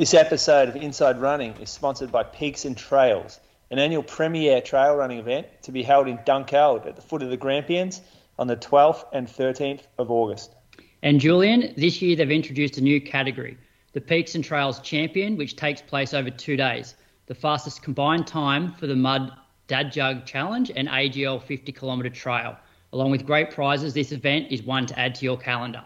This episode of Inside Running is sponsored by Peaks and Trails, an annual premier trail running event to be held in Dunkeld at the foot of the Grampians on the 12th and 13th of August. And Julian, this year they've introduced a new category, the Peaks and Trails Champion, which takes place over 2 days. The fastest combined time for the Mud-Dadjug Challenge and AGL 50-kilometre trail. Along with great prizes, this event is one to add to your calendar.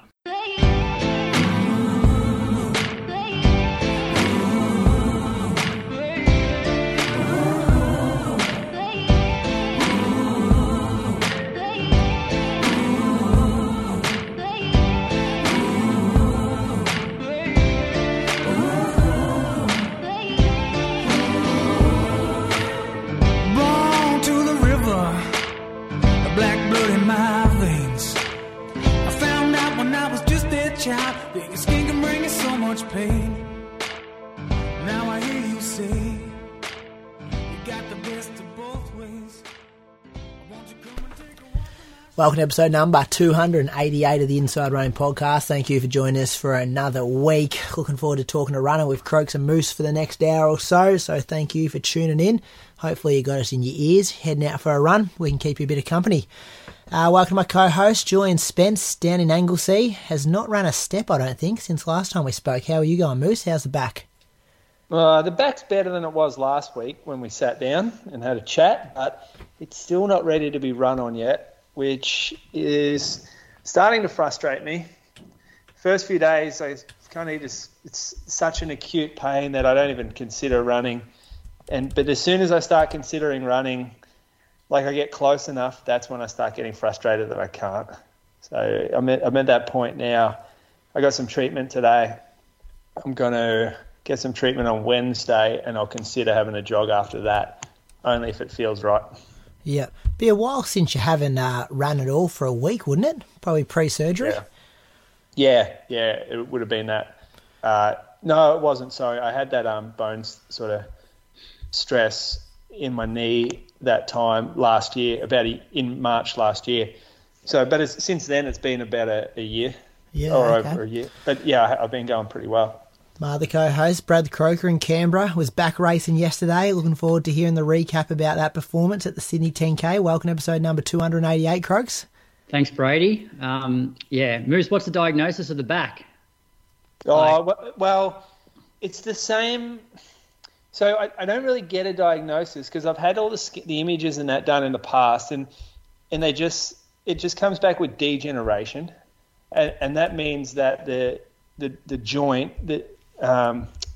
Welcome to episode number 288 of the Inside Rain Podcast. Thank you for joining us for another week. Looking forward to talking to Runner with Croaks and Moose for the next hour or so. So thank you for tuning in. Hopefully you got us in your ears. Heading out for a run, we can keep you a bit of company. Welcome to my co-host, Julian Spence, down in Anglesea. Has not run a step, I don't think, since last time we spoke. How are you going, Moose? How's the back? The back's better than it was last week when we sat down and had a chat, but it's still not ready to be run on yet, which is starting to frustrate me. First few days, I kind of just, it's such an acute pain that I don't even consider running. But as soon as I start considering running, like I get close enough, that's when I start getting frustrated that I can't. So I'm at that point now. I got some treatment today. I'm going to get some treatment on Wednesday, and I'll consider having a jog after that, only if it feels right. Yeah, be a while since you haven't run at all for a week, wouldn't it? Probably pre-surgery. Yeah, it would have been that. No, it wasn't. Sorry, I had that bone sort of stress in my knee that time last year, in March last year. So, but since then, it's been about a year over a year. But yeah, I've been going pretty well. My other co-host, Brad Croker in Canberra, was back racing yesterday. Looking forward to hearing the recap about that performance at the Sydney 10K. Welcome to episode number 288, Croaks. Thanks, Brady. Moose, what's the diagnosis of the back? Well, it's the same. So I don't really get a diagnosis because I've had all the images and that done in the past, and it just comes back with degeneration, and that means that the joint that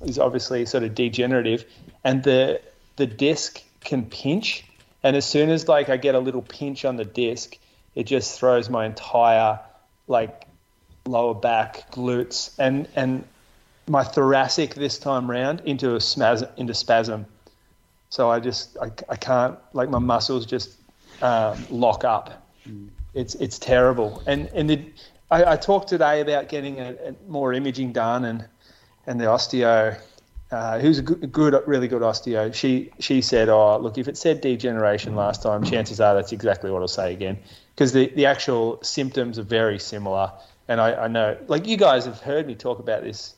is obviously sort of degenerative, and the disc can pinch, and as soon as I get a little pinch on the disc, it just throws my entire lower back, glutes, and my thoracic this time round into spasm. So I can't, my muscles just lock up. It's terrible, and I talked today about getting a more imaging done, and the osteo, who's a really good osteo, she said, look, if it said degeneration last time, chances are that's exactly what it'll say again, because the actual symptoms are very similar. And I know, you guys have heard me talk about this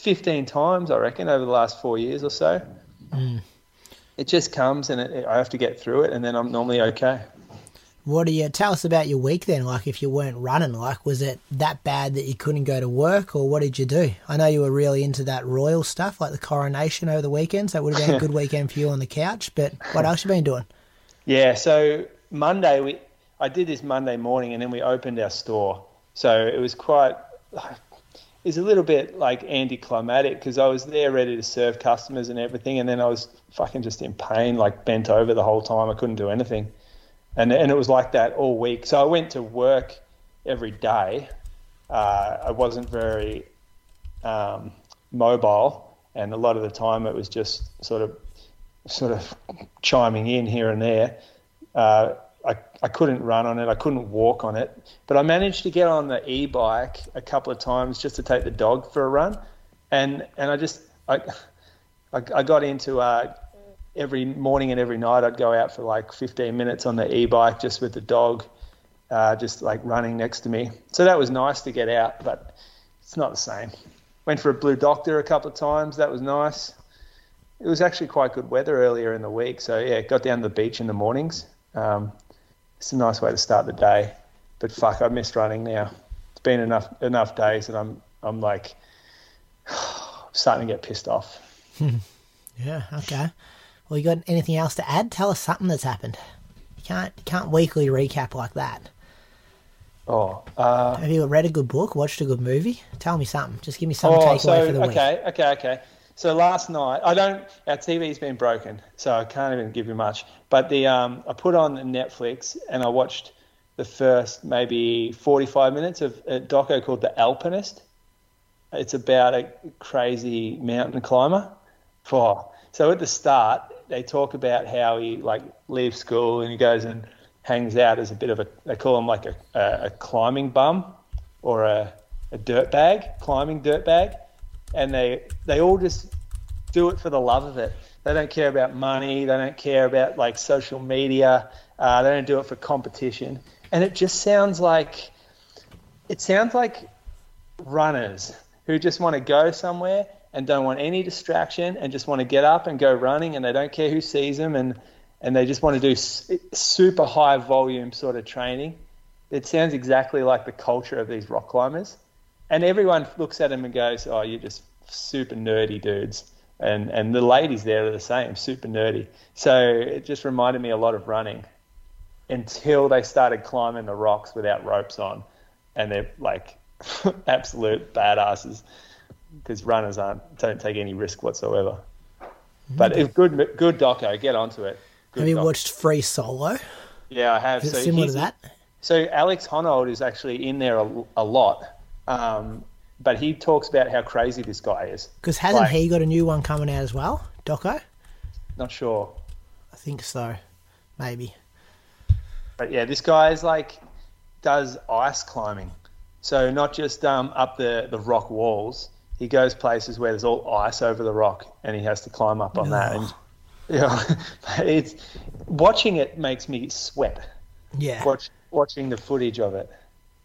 15 times, I reckon, over the last 4 years or so. Mm. It just comes and I have to get through it, and then I'm normally okay. Tell us about your week then, if you weren't running, was it that bad that you couldn't go to work, or what did you do? I know you were really into that royal stuff, the coronation over the weekend, so it would have been a good weekend for you on the couch, but what else you been doing? Yeah, so Monday, I did this Monday morning, and then we opened our store, so it was it's a little bit anticlimactic because I was there ready to serve customers and everything, and then I was fucking just in pain, bent over the whole time, I couldn't do anything. And it was like that all week. So I went to work every day. I wasn't very mobile, and a lot of the time it was just sort of chiming in here and there. I couldn't run on it. I couldn't walk on it. But I managed to get on the e-bike a couple of times just to take the dog for a run. And I just I got into every morning and every night I'd go out for 15 minutes on the e-bike just with the dog, just running next to me. So that was nice to get out, but it's not the same. Went for a Blue Doctor a couple of times. That was nice. It was actually quite good weather earlier in the week. So, yeah, got down to the beach in the mornings. It's a nice way to start the day. But, fuck, I miss running now. It's been enough days that I'm like starting to get pissed off. Yeah, okay. Well, you got anything else to add? Tell us something that's happened. You can't weekly recap like that. Oh, have you read a good book, watched a good movie? Tell me something. Just give me some takeaway for the week. Okay. So last night, our TV's been broken, so I can't even give you much. But I put on Netflix and I watched the first maybe 45 minutes of a doco called The Alpinist. It's about a crazy mountain climber. Oh, so at the start, they talk about how he like leaves school and he goes and hangs out as a bit of a, they call him like a climbing bum or a dirtbag, climbing dirtbag. And they all just do it for the love of it. They don't care about money. They don't care about like social media. They don't do it for competition. And it sounds like runners who just want to go somewhere and don't want any distraction and just want to get up and go running and they don't care who sees them and they just want to do super high volume sort of training. It sounds exactly like the culture of these rock climbers. And everyone looks at them and goes, oh, you're just super nerdy dudes. And the ladies there are the same, super nerdy. So it just reminded me a lot of running until they started climbing the rocks without ropes on. And they're like absolute badasses. Because runners don't take any risk whatsoever. But it's good doco. Get onto it. Have you watched Free Solo? Yeah, I have. Is it similar to that? So Alex Honnold is actually in there a lot, but he talks about how crazy this guy is. Because hasn't he got a new one coming out as well, doco? Not sure. I think so, maybe. But yeah, this guy is does ice climbing. So not just up the rock walls. He goes places where there's all ice over the rock and he has to climb up on that. And, it's watching it makes me sweat. Yeah. Watching the footage of it.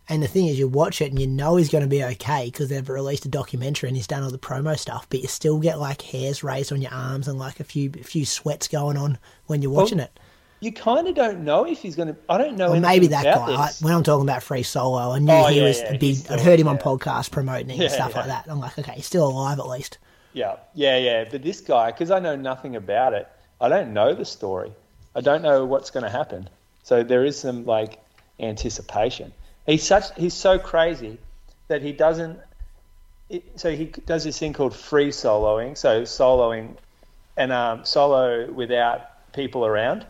And the thing is you watch it and you know he's going to be okay because they've released a documentary and he's done all the promo stuff, but you still get hairs raised on your arms and a few sweats going on when you're watching it. You kind of don't know if he's going to... I don't know anything maybe that about guy. When I'm talking about Free Solo, I knew he was a big... I'd heard him on podcasts promoting and stuff like that. I'm like, okay, he's still alive at least. Yeah. But this guy, because I know nothing about it, I don't know the story. I don't know what's going to happen. So there is some, anticipation. He's so crazy that he doesn't... So he does this thing called free soloing. So soloing and solo without people around.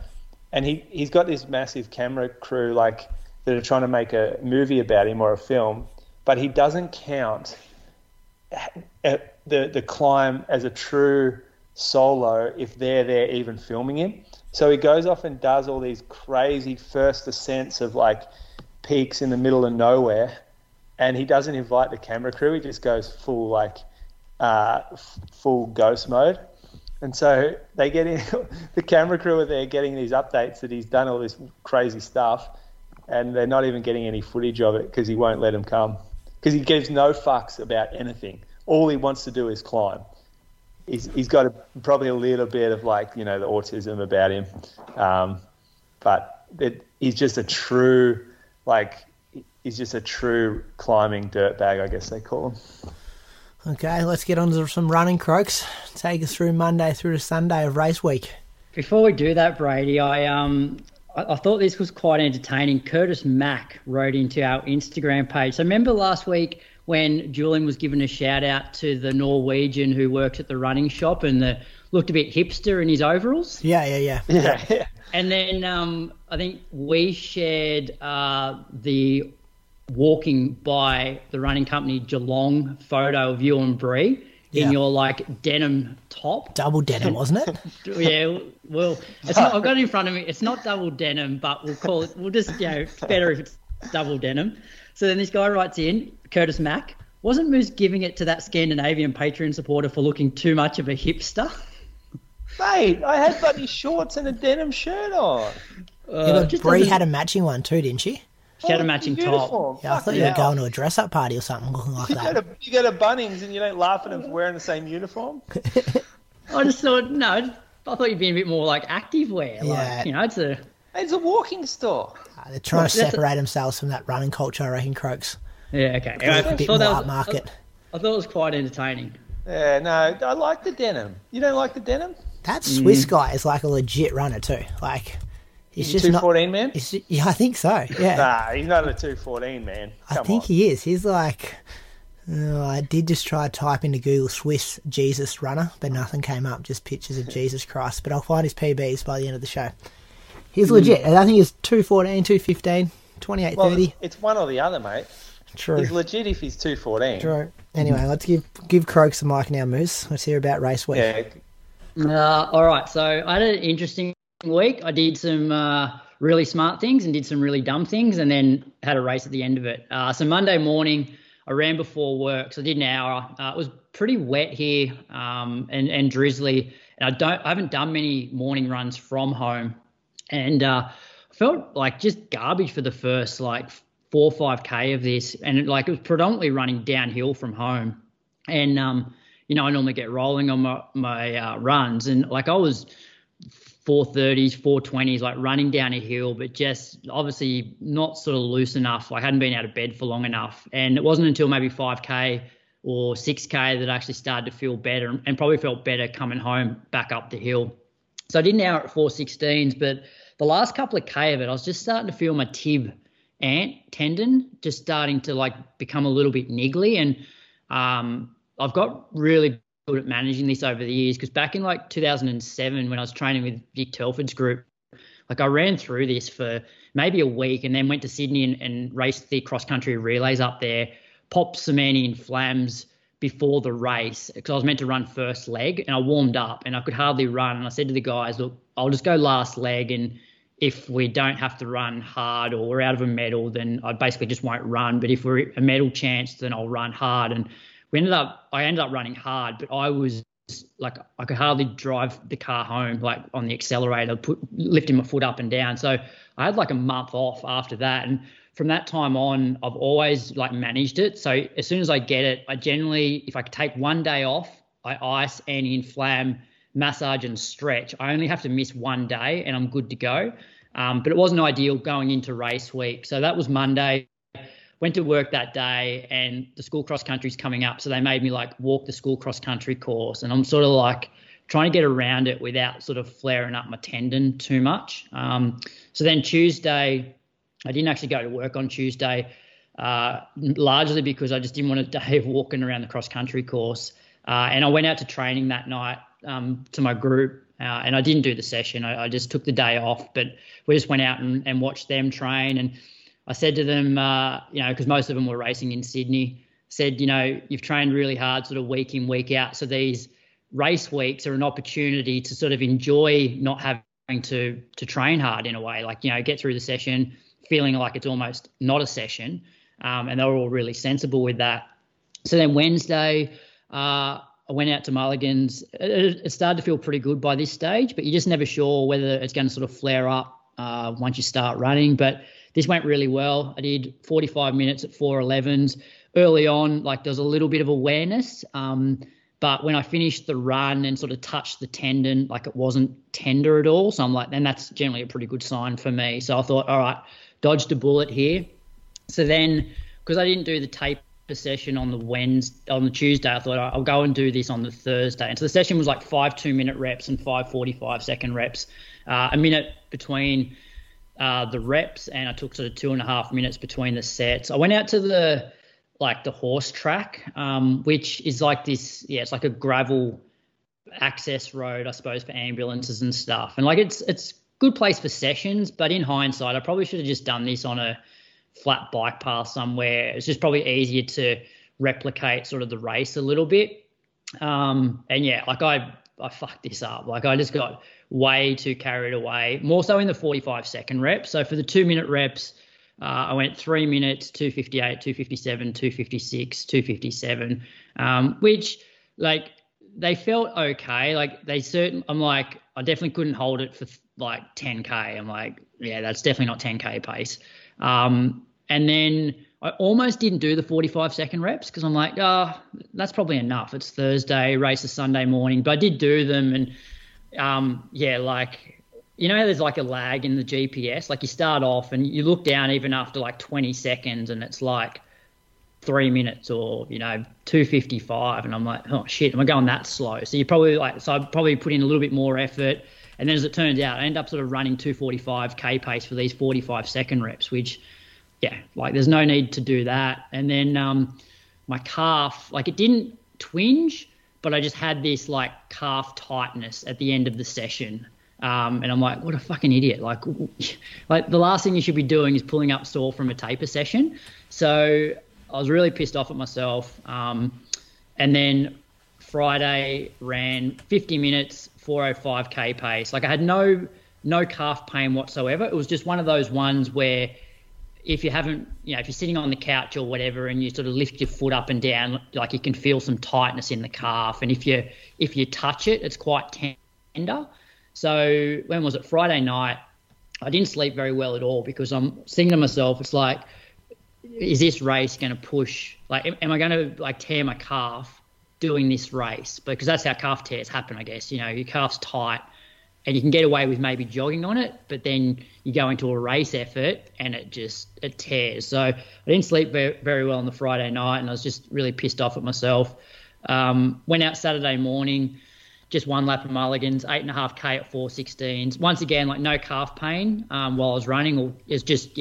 And he's got this massive camera crew that are trying to make a movie about him or a film, but he doesn't count the climb as a true solo if they're there even filming him. So he goes off and does all these crazy first ascents of peaks in the middle of nowhere, and he doesn't invite the camera crew. He just goes full full ghost mode. And so they get in, the camera crew are there getting these updates that he's done all this crazy stuff and they're not even getting any footage of it because he won't let them come. Because he gives no fucks about anything. All he wants to do is climb. He's got probably a little bit of the autism about him. But he's just a true, climbing dirtbag, I guess they call him. Okay, let's get on to some running, Croaks. Take us through Monday through to Sunday of race week. Before we do that, Brady, I thought this was quite entertaining. Curtis Mack wrote into our Instagram page. So remember last week when Julian was giving a shout-out to the Norwegian who worked at the running shop and looked a bit hipster in his overalls? Yeah. And then I think we shared the walking by the running company Geelong photo of you and Bree in your denim top. Double denim, wasn't it? Yeah, well, it's not, I've got it in front of me. It's not double denim, but we'll call it, it's better if it's double denim. So then this guy writes in, Curtis Mack, wasn't Moose giving it to that Scandinavian Patreon supporter for looking too much of a hipster? Mate, I had bloody shorts and a denim shirt on. Bree had a matching one too, didn't she? Shadow matching top. Yeah, I thought you were going to a dress up party or something looking like that. You go to Bunnings and you don't laugh at them wearing the same uniform. I just thought I thought you'd be a bit more like active wear. Like, you know, it's a walking store. They're trying to separate themselves from that running culture, I reckon, Croaks. Yeah, okay. I thought it was quite entertaining. Yeah, no, I like the denim. You don't like the denim? That Swiss guy is like a legit runner too. Like, he's just 214 man. Yeah, I think so. Yeah. Nah, he's not a 214 man. I think he is. He's like, I did just try to type into Google Swiss Jesus runner, but nothing came up. Just pictures of Jesus Christ. But I'll find his PBs by the end of the show. He's legit. I think he's 214, 215, 2830. Well, it's one or the other, mate. True. He's legit if he's 214. True. Anyway, let's give Croaks the mic now, Moose. Let's hear about race week. Yeah. All right. So I had an interesting week. I did some really smart things and did some really dumb things, and then had a race at the end of it. So Monday morning, I ran before work. So I did an hour. It was pretty wet here and drizzly. And I haven't done many morning runs from home, and I felt like just garbage for the first 4 or 5K of this, and it was predominantly running downhill from home. And, I normally get rolling on my runs, and I was 430s, 420s, running down a hill, but just obviously not sort of loose enough. I hadn't been out of bed for long enough. And it wasn't until maybe 5K or 6K that I actually started to feel better, and probably felt better coming home back up the hill. So I did an hour at 416s, but the last couple of K of it, I was just starting to feel my tib ant tendon just starting to become a little bit niggly, and I've got really good at managing this over the years, because back in 2007 when I was training with Vic Telford's group, I ran through this for maybe a week and then went to Sydney and raced the cross-country relays up there, popped some anti-inflams before the race because I was meant to run first leg, and I warmed up and I could hardly run, and I said to the guys, look, I'll just go last leg, and if we don't have to run hard or we're out of a medal, then I basically just won't run. But if we're a medal chance, then I'll run hard. And I ended up running hard, but I was I could hardly drive the car home, on the accelerator, lifting my foot up and down. So I had a month off after that. And from that time on, I've always managed it. So as soon as I get it, I generally, if I could take one day off, I ice, anti-inflam, massage and stretch. I only have to miss one day and I'm good to go. But it wasn't ideal going into race week. So that was Monday. Went to work that day, and the school cross country's coming up. So they made me walk the school cross country course, and I'm sort of trying to get around it without sort of flaring up my tendon too much. So then Tuesday, I didn't actually go to work on Tuesday, largely because I just didn't want a day of walking around the cross country course. And I went out to training that night. To my group, and I didn't do the session. I just took the day off, but we just went out and watched them train. And I said to them, because most of them were racing in Sydney, said, you've trained really hard sort of week in, week out. So these race weeks are an opportunity to sort of enjoy not having to train hard in a way, get through the session feeling like it's almost not a session. And they were all really sensible with that. So then Wednesday, I went out to Mulligans. It started to feel pretty good by this stage, but you're just never sure whether it's going to sort of flare up once you start running. But this went really well. I did 45 minutes at 4:11s. Early on, there was a little bit of awareness, but when I finished the run and sort of touched the tendon, it wasn't tender at all. So I'm and that's generally a pretty good sign for me. So I thought, all right, dodged a bullet here. So then, because I didn't do the tape session on the Tuesday, I thought I'll go and do this on the Thursday. And so the session was 5 2-minute reps and 5 45-second reps, a minute between the reps, and I took sort of 2.5 minutes between the sets. I went out to the horse track, which is it's a gravel access road, I suppose, for ambulances and stuff. And it's good place for sessions, but in hindsight, I probably should have just done this on a flat bike path somewhere. It's just probably easier to replicate sort of the race a little bit. I fucked this up. I just got way too carried away, more so in the 45-second rep. So for the 2-minute reps, I went 3 minutes, 258, 257, 256, 257, which they felt okay. I definitely couldn't hold it for 10K. I'm yeah, that's definitely not 10K pace. And then I almost didn't do the 45-second reps because I'm like, that's probably enough. It's Thursday, race is Sunday morning. But I did do them, and you know how there's like a lag in the GPS? Like you start off and you look down even after like 20 seconds and it's like 3 minutes or, 2:55. And I'm like, oh, shit, am I going that slow? So you probably I probably put in a little bit more effort. And then as it turns out, I end up sort of running 2:45K pace for these 45-second reps, which, there's no need to do that. And then my calf, it didn't twinge, but I just had this calf tightness at the end of the session. And I'm like, what a fucking idiot. Like the last thing you should be doing is pulling up sore from a taper session. So I was really pissed off at myself. And then Friday ran 50 minutes, 4:05K pace. I had no calf pain whatsoever. It was just one of those ones where if you haven't, if you're sitting on the couch or whatever and you sort of lift your foot up and down, you can feel some tightness in the calf. And if you touch it, it's quite tender. So when was it? Friday night, I didn't sleep very well at all because I'm thinking to myself, it's like, is this race going to push? Am I going to tear my calf doing this race? Because that's how calf tears happen, I guess. Your calf's tight and you can get away with maybe jogging on it, but then you go into a race effort and it tears. So I didn't sleep very well on the Friday night and I was just really pissed off at myself. Went out Saturday morning. Just one lap of Mulligans, 8.5K at 4:16. Once again, no calf pain while I was running, or it's just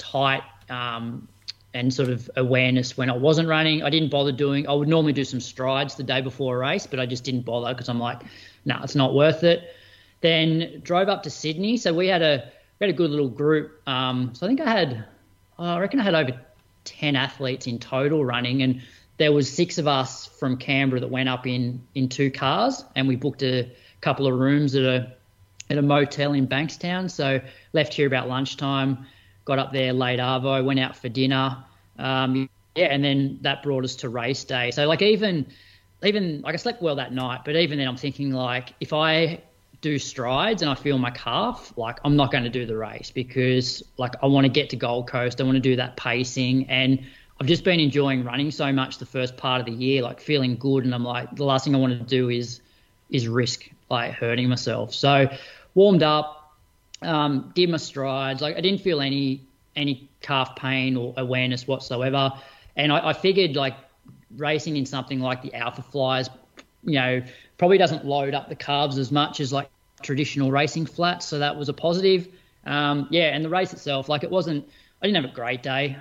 tight and sort of awareness when I wasn't running. I didn't bother I would normally do some strides the day before a race, but I just didn't bother because I'm like, nah, it's not worth it. Then drove up to Sydney. So we had a good little group. So I think I reckon I had over 10 athletes in total running, and there was 6 of us from Canberra that went up in 2 cars, and we booked a couple of rooms at a motel in Bankstown. So left here about lunchtime, got up there late arvo, went out for dinner, and then that brought us to race day. So even I slept well that night, but even then I'm thinking if I do strides and I feel my calf, I'm not going to do the race because I want to get to Gold Coast, I want to do that pacing, and I've just been enjoying running so much the first part of the year, feeling good, and I'm the last thing I want to do is risk hurting myself. So warmed up, did my strides. I didn't feel any calf pain or awareness whatsoever, and I figured racing in something like the Alpha Flies, probably doesn't load up the carbs as much as traditional racing flats. So that was a positive. And the race itself, it wasn't. I didn't have a great day.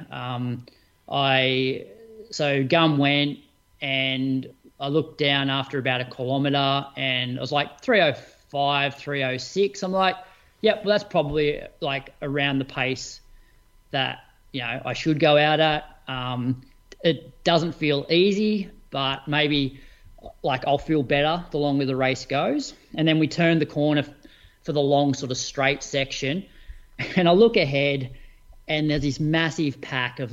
Gum went and I looked down after about a kilometre and I was 3:05, 3:06. I'm well, that's probably around the pace that, I should go out at. It doesn't feel easy, but maybe I'll feel better the longer the race goes. And then we turned the corner for the long sort of straight section and I look ahead and there's this massive pack of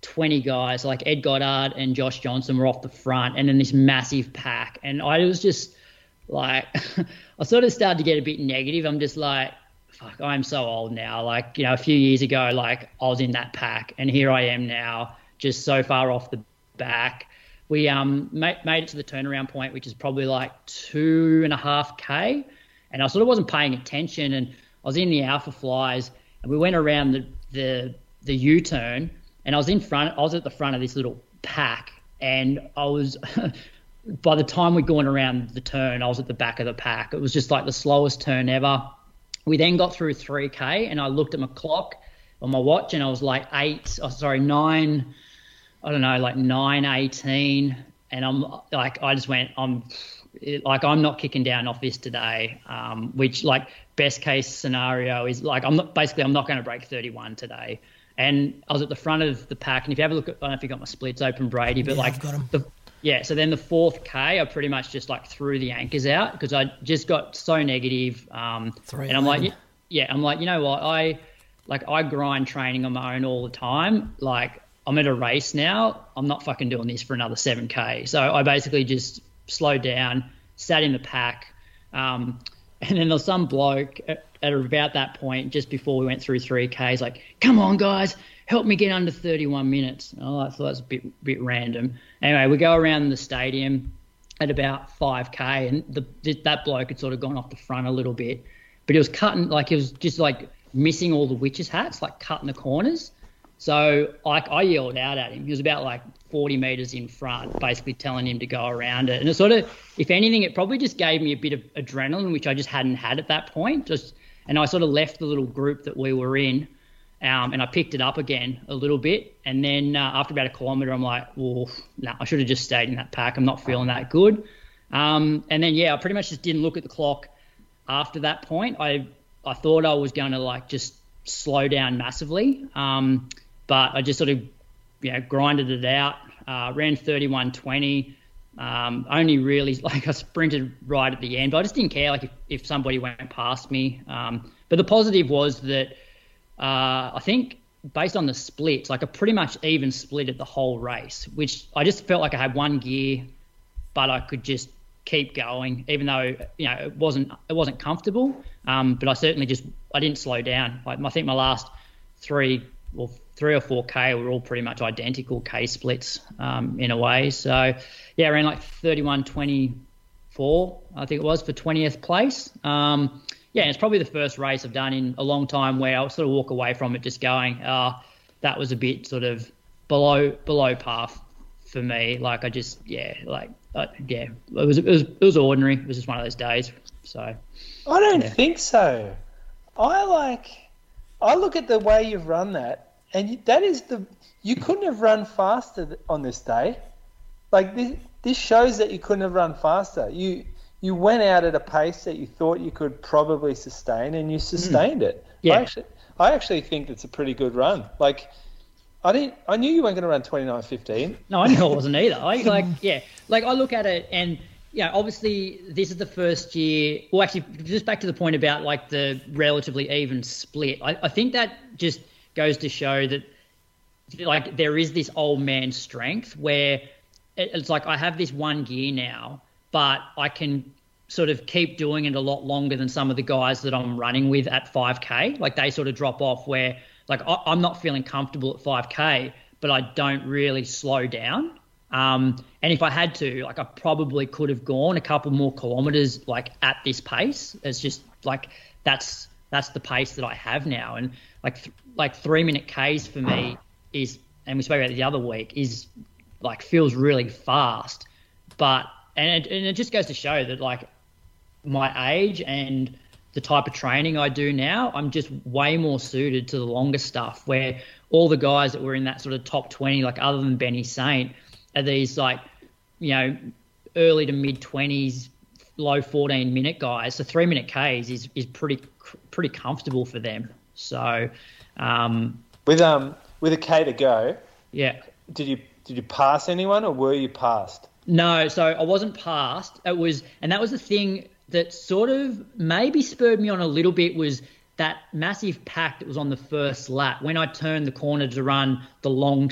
20 guys. Ed Goddard and Josh Johnson were off the front, and then this massive pack, and I was just I sort of started to get a bit negative. I'm just fuck, I'm so old now, a few years ago I was in that pack, and here I am now just so far off the back. We made it to the turnaround point, which is probably 2.5K, and I sort of wasn't paying attention, and I was in the Alpha Flies, and we went around the U-turn. And I was at the front of this little pack, and I was – by the time we'd gone around the turn, I was at the back of the pack. It was just the slowest turn ever. We then got through 3K, and I looked at my clock on my watch, and I was 9 – 9:18. And I'm I just went, I'm not kicking down off this today, which best case scenario is I'm not going to break 31 today. And I was at the front of the pack, and if you have a look at, I don't know if you got my splits open, Brady, but I've got them. So then the 4th K, I pretty much just threw the anchors out because I just got so negative. And I'm I'm you know what, I grind training on my own all the time. I'm at a race now, I'm not fucking doing this for another 7K. So I basically just slowed down, sat in the pack, And then there was some bloke at about that point, just before we went through 3Ks, like, come on, guys, help me get under 31 minutes. And I thought that was a bit random. Anyway, we go around the stadium at about 5K, and that bloke had sort of gone off the front a little bit. But he was cutting, like, he was just, like, missing all the witches' hats, like, cutting the corners. So I yelled out at him. He was about, like, 40 metres in front, basically telling him to go around it. And it sort of, if anything, it probably just gave me a bit of adrenaline, which I just hadn't had at that point. And I sort of left the little group that we were in, and I picked it up again a little bit. And then after about a kilometre, I'm like, well, nah, I should have just stayed in that pack. I'm not feeling that good. And then, yeah, I pretty much just didn't look at the clock after that point. I thought I was going to, like, just slow down massively, but I just sort of, you know, grinded it out, ran 31.20, only really, like, I sprinted right at the end, but I just didn't care, like, if somebody went past me. But the positive was that I think based on the splits, like, I pretty much even split at the whole race, which I just felt like I had one gear, but I could just keep going, even though, you know, it wasn't comfortable. But I certainly I didn't slow down. Like, I think my last three or four K were all pretty much identical K splits, in a way. So yeah, I ran like 31.24, I think it was, for 20th place. Yeah, it's probably the first race I've done in a long time where I'll sort of walk away from it just going, that was a bit sort of below par for me. Like, I just, yeah, like, yeah, it was ordinary. It was just one of those days. So I don't think so. I look at the way you've run that, and that is you couldn't have run faster on this day. Like, this shows that you couldn't have run faster. You went out at a pace that you thought you could probably sustain, and you sustained it. Yeah. I actually think it's a pretty good run. Like, I knew you weren't going to run 29.15. No, I knew I wasn't either. I look at it and, you know, obviously this is the first year. Well, actually, just back to the point about, like, the relatively even split. I think that just goes to show that, like, there is this old man strength where it's like I have this one gear now, but I can sort of keep doing it a lot longer than some of the guys that I'm running with at 5K. Like, they sort of drop off where, like, I'm not feeling comfortable at 5K, but I don't really slow down. And if I had to, like, I probably could have gone a couple more kilometres, like, at this pace. It's just, like, that's the pace that I have now. And, like, 3 minute Ks for me is, and we spoke about it the other week, is, like, feels really fast. But, and it just goes to show that, like, my age and the type of training I do now, I'm just way more suited to the longer stuff, where all the guys that were in that sort of top 20, like, other than Benny Saint, are these, like, you know, early to mid 20s, low 14 minute guys. So 3 minute Ks is pretty comfortable for them. So with a K to go, yeah. Did you pass anyone, or were you passed? No, so I wasn't passed. It was, and that was the thing that sort of maybe spurred me on a little bit, was that massive pack that was on the first lap. When I turned the corner to run the long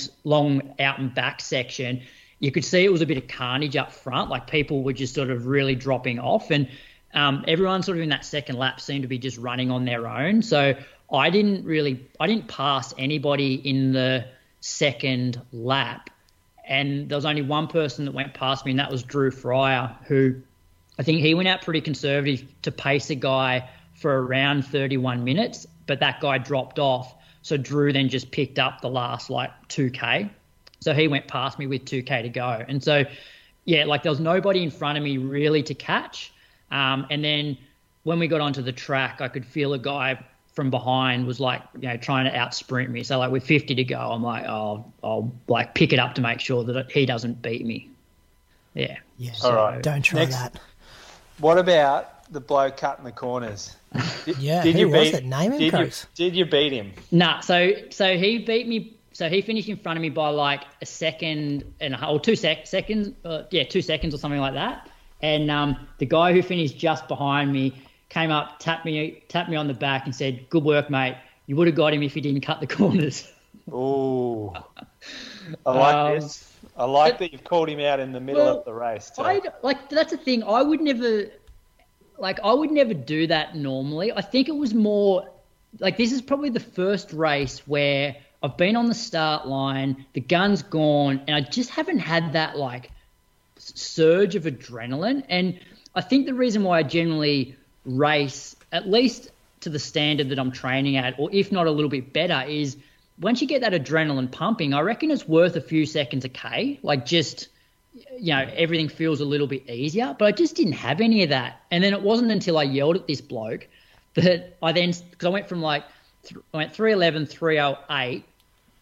out and back section, you could see it was a bit of carnage up front. Like, people were just sort of really dropping off, and everyone sort of in that second lap seemed to be just running on their own. So I didn't pass anybody in the second lap, and there was only one person that went past me, and that was Drew Fryer, who, I think, he went out pretty conservative to pace a guy for around 31 minutes, but that guy dropped off. So Drew then just picked up the last, like, 2K. So he went past me with 2K to go. And so, yeah, like, there was nobody in front of me really to catch. And then when we got onto the track, I could feel a guy from behind was, like, you know, trying to out sprint me. So, like, with 50 to go, I'm like, oh, I'll, like, pick it up to make sure that he doesn't beat me. Yeah. Yeah. So, all right. Don't try that. What about the bloke cutting the corners? Did you beat him? Nah, so he beat me. So he finished in front of me by, like, a second and a half, or 2 seconds. 2 seconds or something like that. And the guy who finished just behind me came up, tapped me on the back, and said, "Good work, mate. You would have got him if you didn't cut the corners." Oh, I like this. I like that you've called him out in the middle of the race. Like, that's the thing. I would never like I would never do that normally. I think it was more like this is probably the first race where I've been on the start line, the gun's gone, and I just haven't had that like surge of adrenaline. And I think the reason why I generally race, at least to the standard that I'm training at, or if not a little bit better, is once you get that adrenaline pumping, I reckon it's worth a few seconds a K. Like just, you know, everything feels a little bit easier. But I just didn't have any of that. And then it wasn't until I yelled at this bloke that I then, because I went from like, I went 3:11, 3:08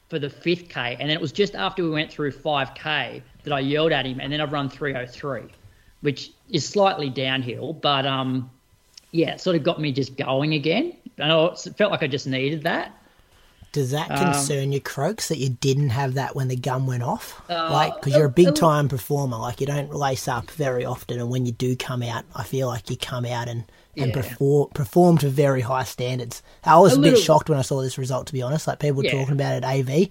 for the 5K. And then it was just after we went through 5K that I yelled at him. And then I've run 3:03, which is slightly downhill. But yeah, it sort of got me just going again. And I felt like I just needed that. Does that concern you, Croaks, that you didn't have that when the gun went off? Like, because you're a big-time performer. Like, you don't lace up very often. And when you do come out, I feel like you come out and perform to very high standards. I was a bit shocked when I saw this result, to be honest. Like, people were talking about it at AV. And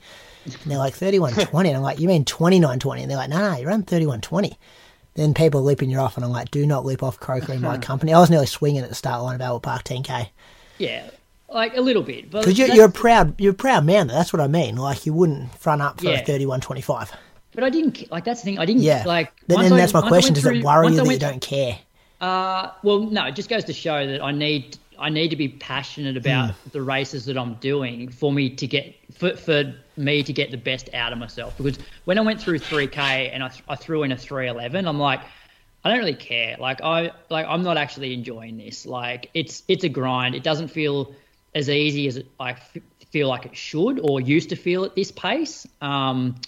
they're like, 31.20. And I'm like, you mean 29.20? And they're like, no, you run 31.20. Then people are leaping you off. And I'm like, do not leap off Croker in my company. I was nearly swinging at the start line of Albert Park 10K. Yeah. Like a little bit, because you're a proud man. That's what I mean. Like you wouldn't front up for a 31.25. But I didn't like. That's the thing. I didn't like. Then that's my question. Does it worry you that you don't care? Well, no. It just goes to show that I need to be passionate about the races that I'm doing for me to get the best out of myself. Because when I went through 3K and I threw in a 3:11, I'm like, I don't really care. Like I'm not actually enjoying this. Like it's a grind. It doesn't feel as easy as I feel like it should or used to feel at this pace. And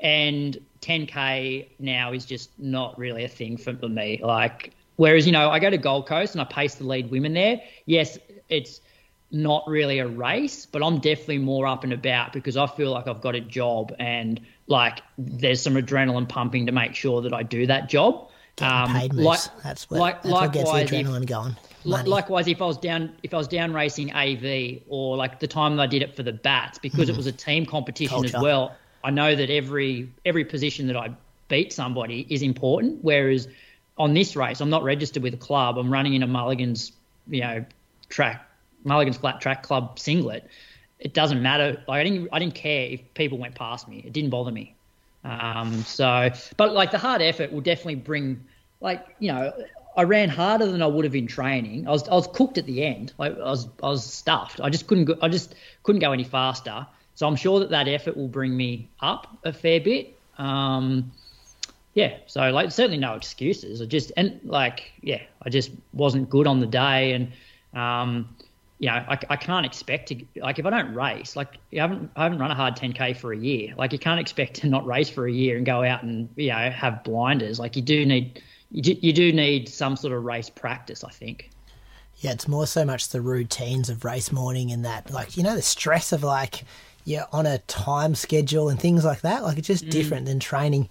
10K now is just not really a thing for me. Like, whereas, you know, I go to Gold Coast and I pace the lead women there. Yes, it's not really a race, but I'm definitely more up and about because I feel like I've got a job and, like, there's some adrenaline pumping to make sure that I do that job. Paid moves. That's what gets the adrenaline going. Money. Likewise, if I was down racing AV or like the time that I did it for the Bats, because it was a team competition as well, I know that every position that I beat somebody is important. Whereas on this race, I'm not registered with a club. I'm running in a Mulligans Flat Track Club singlet. It doesn't matter. Like I didn't care if people went past me. It didn't bother me. But like the hard effort will definitely bring, like, you know, I ran harder than I would have in training. I was cooked at the end. I was stuffed. I just couldn't go any faster. So I'm sure that effort will bring me up a fair bit. So like certainly no excuses. I just wasn't good on the day. And you know, I can't expect to, like, if I don't race, like I haven't run a hard 10K for a year. Like you can't expect to not race for a year and go out and, you know, have blinders. Like you do need some sort of race practice, I think. Yeah, it's more so much the routines of race morning and that, like, you know, the stress of, like, you're on a time schedule and things like that. Like, it's just different than training.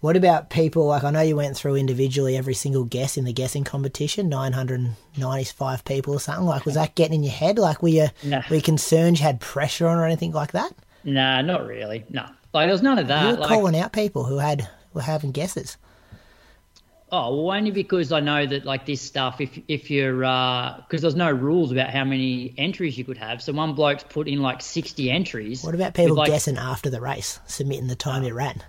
What about people, like, I know you went through individually every single guess in the guessing competition, 995 people or something. Like, was that getting in your head? Like, were you concerned you had pressure on or anything like that? Nah, not really. No. Like, there was none of that. You were calling out people who were having guesses. Oh, well, only because I know that, like, this stuff, if you're – because there's no rules about how many entries you could have. So one bloke's put in, like, 60 entries. What about people guessing after the race, submitting the time you ran?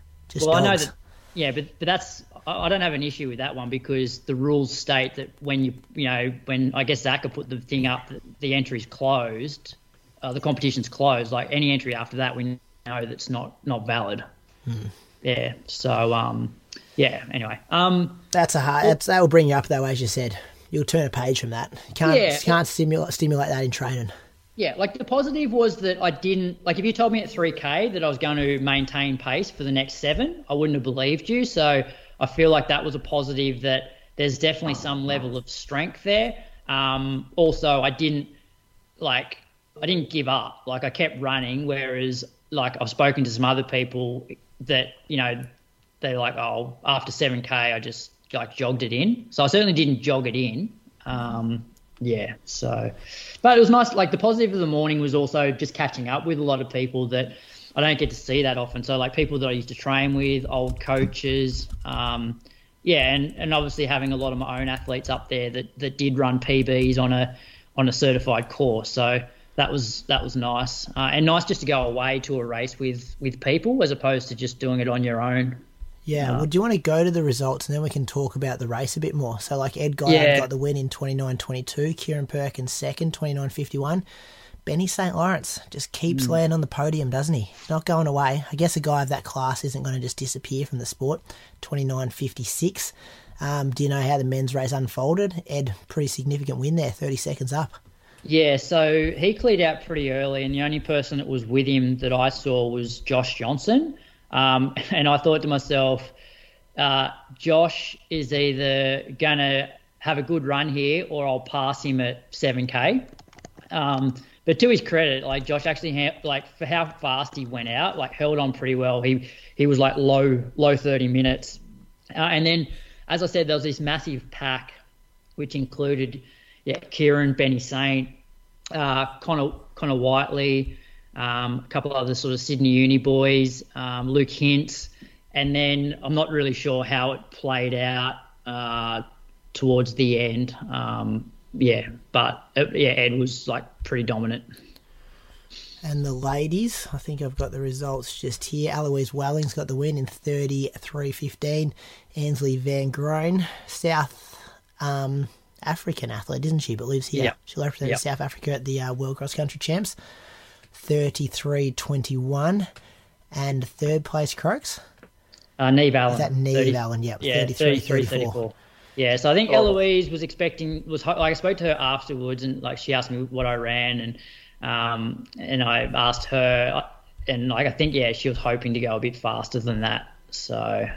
I know that – yeah, but that's – I don't have an issue with that one because the rules state that when when I guess Zaka put the thing up, the entry's closed, the competition's closed. Like, any entry after that, we know that's not valid. Hmm. Yeah, so yeah, anyway. That's a hard – that will bring you up, though, as you said. You'll turn a page from that. Can't stimulate that in training. Yeah, like the positive was that I didn't – like if you told me at 3K that I was going to maintain pace for the next 7, I wouldn't have believed you. So I feel like that was a positive, that there's definitely some level of strength there. Also, I didn't give up. Like I kept running, whereas like I've spoken to some other people that, you know – they're like, oh, after 7K, I just, like, jogged it in. So I certainly didn't jog it in. But it was nice. Like, the positive of the morning was also just catching up with a lot of people that I don't get to see that often. So, like, people that I used to train with, old coaches, yeah, and obviously having a lot of my own athletes up there that did run PBs on a certified course, so that was nice, and nice just to go away to a race with people as opposed to just doing it on your own. Yeah, well, do you want to go to the results and then we can talk about the race a bit more? So, like, Ed Goddard got the win in 29.22, Kieran Perkins second, 29.51. Benny Saint Lawrence just keeps laying on the podium, doesn't he? He's not going away. I guess a guy of that class isn't going to just disappear from the sport, 29.56. Do you know how the men's race unfolded? Ed, pretty significant win there, 30 seconds up. Yeah, so he cleared out pretty early, and the only person that was with him that I saw was Josh Johnson. And I thought to myself, Josh is either going to have a good run here or I'll pass him at 7K. But to his credit, like, Josh actually, for how fast he went out, like, held on pretty well. He was like low 30 minutes. And then, as I said, there was this massive pack, which included, Kieran, Benny Saint, Connor Whiteley, a couple of other sort of Sydney Uni boys, Luke Hintz, and then I'm not really sure how it played out towards the end. Ed was like pretty dominant. And the ladies, I think I've got the results just here. Eloise Welling's got the win in 33.15. Ansley Van Groen, South African athlete, isn't she? But lives here. Yep. She'll represent South Africa at the World Cross Country Champs. 33.21, and third place Croaks? Niamh Allen. Is that Niamh Allen? Yep. Yeah, 33.34. Yeah, so I think Eloise was I spoke to her afterwards, and like she asked me what I ran, and I asked her, and like I think she was hoping to go a bit faster than that. So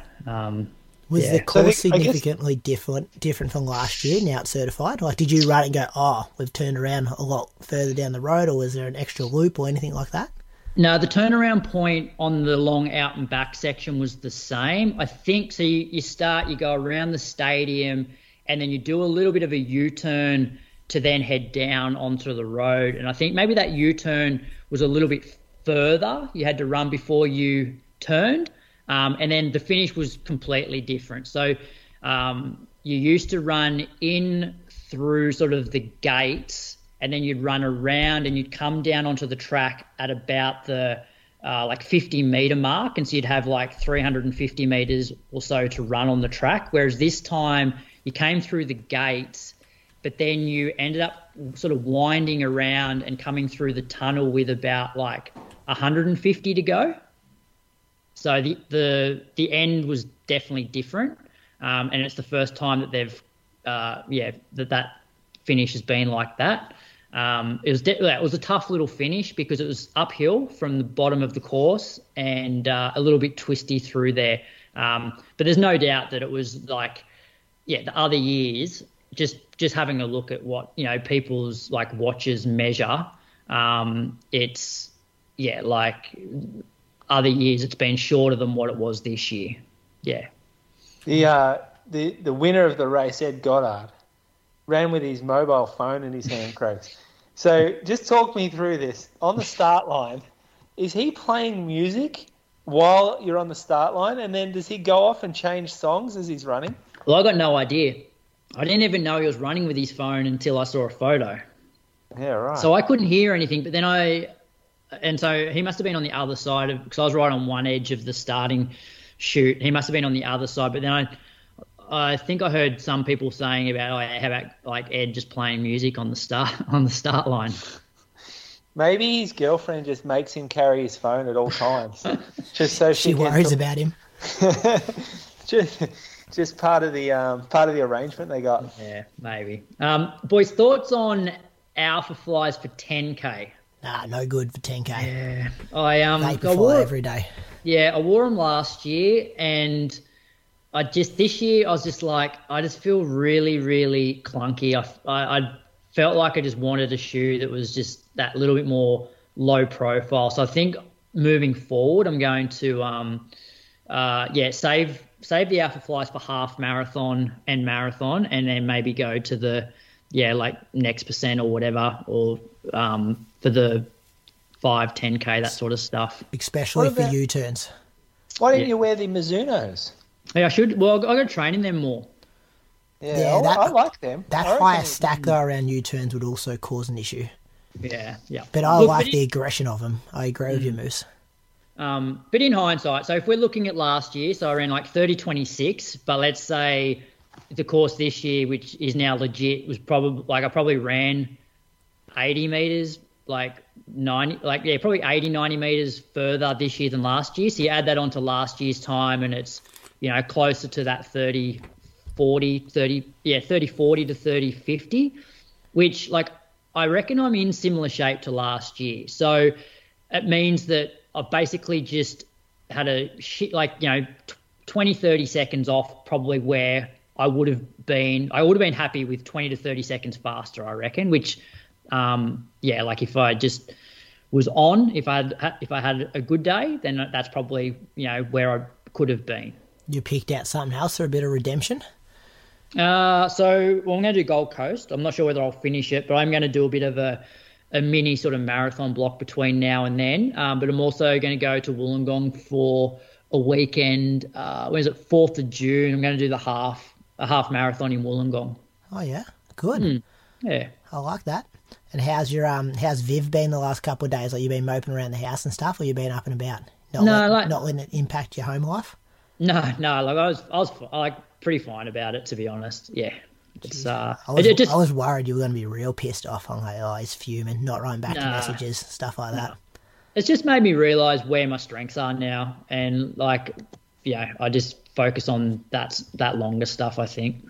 was the course significantly different from last year, now it's certified? Like, did you run and go, we've turned around a lot further down the road, or was there an extra loop or anything like that? No, the turnaround point on the long out and back section was the same. I think, so you start, you go around the stadium, and then you do a little bit of a U-turn to then head down onto the road. And I think maybe that U-turn was a little bit further. You had to run before you turned. And then the finish was completely different. So you used to run in through sort of the gates, and then you'd run around and you'd come down onto the track at about the 50-metre mark. And so you'd have like 350 metres or so to run on the track, whereas this time you came through the gates, but then you ended up sort of winding around and coming through the tunnel with about like 150 to go. So the end was definitely different, and it's the first time that they've that finish has been like that. It was a tough little finish because it was uphill from the bottom of the course and a little bit twisty through there. But there's no doubt that it was like the other years. Just having a look at what people's like watches measure. Other years it's been shorter than what it was this year. Yeah. The winner of the race, Ed Goddard, ran with his mobile phone in his hand, Craigs. So just talk me through this. On the start line, is he playing music while you're on the start line, and then does he go off and change songs as he's running? Well, I got no idea. I didn't even know he was running with his phone until I saw a photo. Yeah, right. So I couldn't hear anything, but then And so he must have been on the other side because I was right on one edge of the starting chute. He must have been on the other side. But then I think I heard some people saying about, how about like Ed just playing music on the start line. Maybe his girlfriend just makes him carry his phone at all times, just so she worries about him. just part of the arrangement they got. Yeah, maybe. Boys, thoughts on Alpha Flies for 10K? Nah, no good for 10K. Yeah, I wore every day. Yeah, I wore them last year, and this year I was just like, I just feel really, really clunky. I felt like I just wanted a shoe that was just that little bit more low profile. So I think moving forward, I'm going to save the Alpha Flies for half marathon and marathon, and then maybe go to the next percent or whatever, or for the 5, 10K, that sort of stuff. Especially for U-turns. Why didn't you wear the Mizunos? Yeah, I should. Well, I got to train in them more. Yeah, that, I like them. That higher stack though around U-turns would also cause an issue. Yeah, yeah. But I like the aggression of them. I agree with you, Moose. But in hindsight, so if we're looking at last year, so I ran like 30.26, but let's say the course this year, which is now legit, was probably like I probably ran 80 metres, like 90, like yeah, probably 80, 90 metres further this year than last year. So you add that onto last year's time and it's, you know, closer to that 30, 40 to 30, 50, which like I reckon I'm in similar shape to last year. So it means that I basically just had a shit, like, you know, 20, 30 seconds off probably where I would have been happy with 20 to 30 seconds faster, I reckon, which, yeah, like if I just was on, if I had a good day, then that's probably, you know, where I could have been. You picked out something else for a bit of redemption? So I'm going to do Gold Coast. I'm not sure whether I'll finish it, but I'm going to do a bit of a mini sort of marathon block between now and then. But I'm also going to go to Wollongong for a weekend. When is it? 4th of June. I'm going to do a half marathon in Wollongong. Oh yeah. Good. Mm, yeah. I like that. And how's Viv been the last couple of days? Like you been moping around the house and stuff, or you been up and about? Not letting it impact your home life? No. Like I was like pretty fine about it, to be honest. Yeah. It's, I was worried you were going to be real pissed off. I'm like, oh, he's fuming, not writing back to messages, stuff like that. It's just made me realise where my strengths are now, and like, yeah, I just focus on that longer stuff, I think.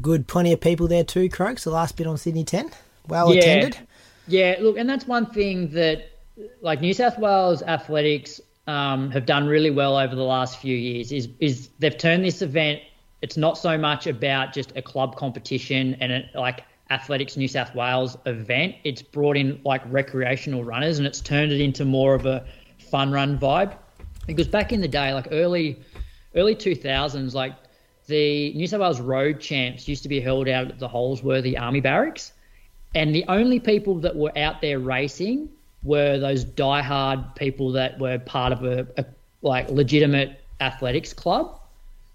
Good, plenty of people there too, Croaks. The last bit on Sydney 10, well attended. Yeah, look, and that's one thing that like New South Wales Athletics have done really well over the last few years is they've turned this event. It's not so much about just a club competition and like Athletics New South Wales event. It's brought in like recreational runners and it's turned it into more of a fun run vibe. Because back in the day, like early 2000s, like the New South Wales Road Champs used to be held out at the Holsworthy Army Barracks. And the only people that were out there racing were those diehard people that were part of a like legitimate athletics club.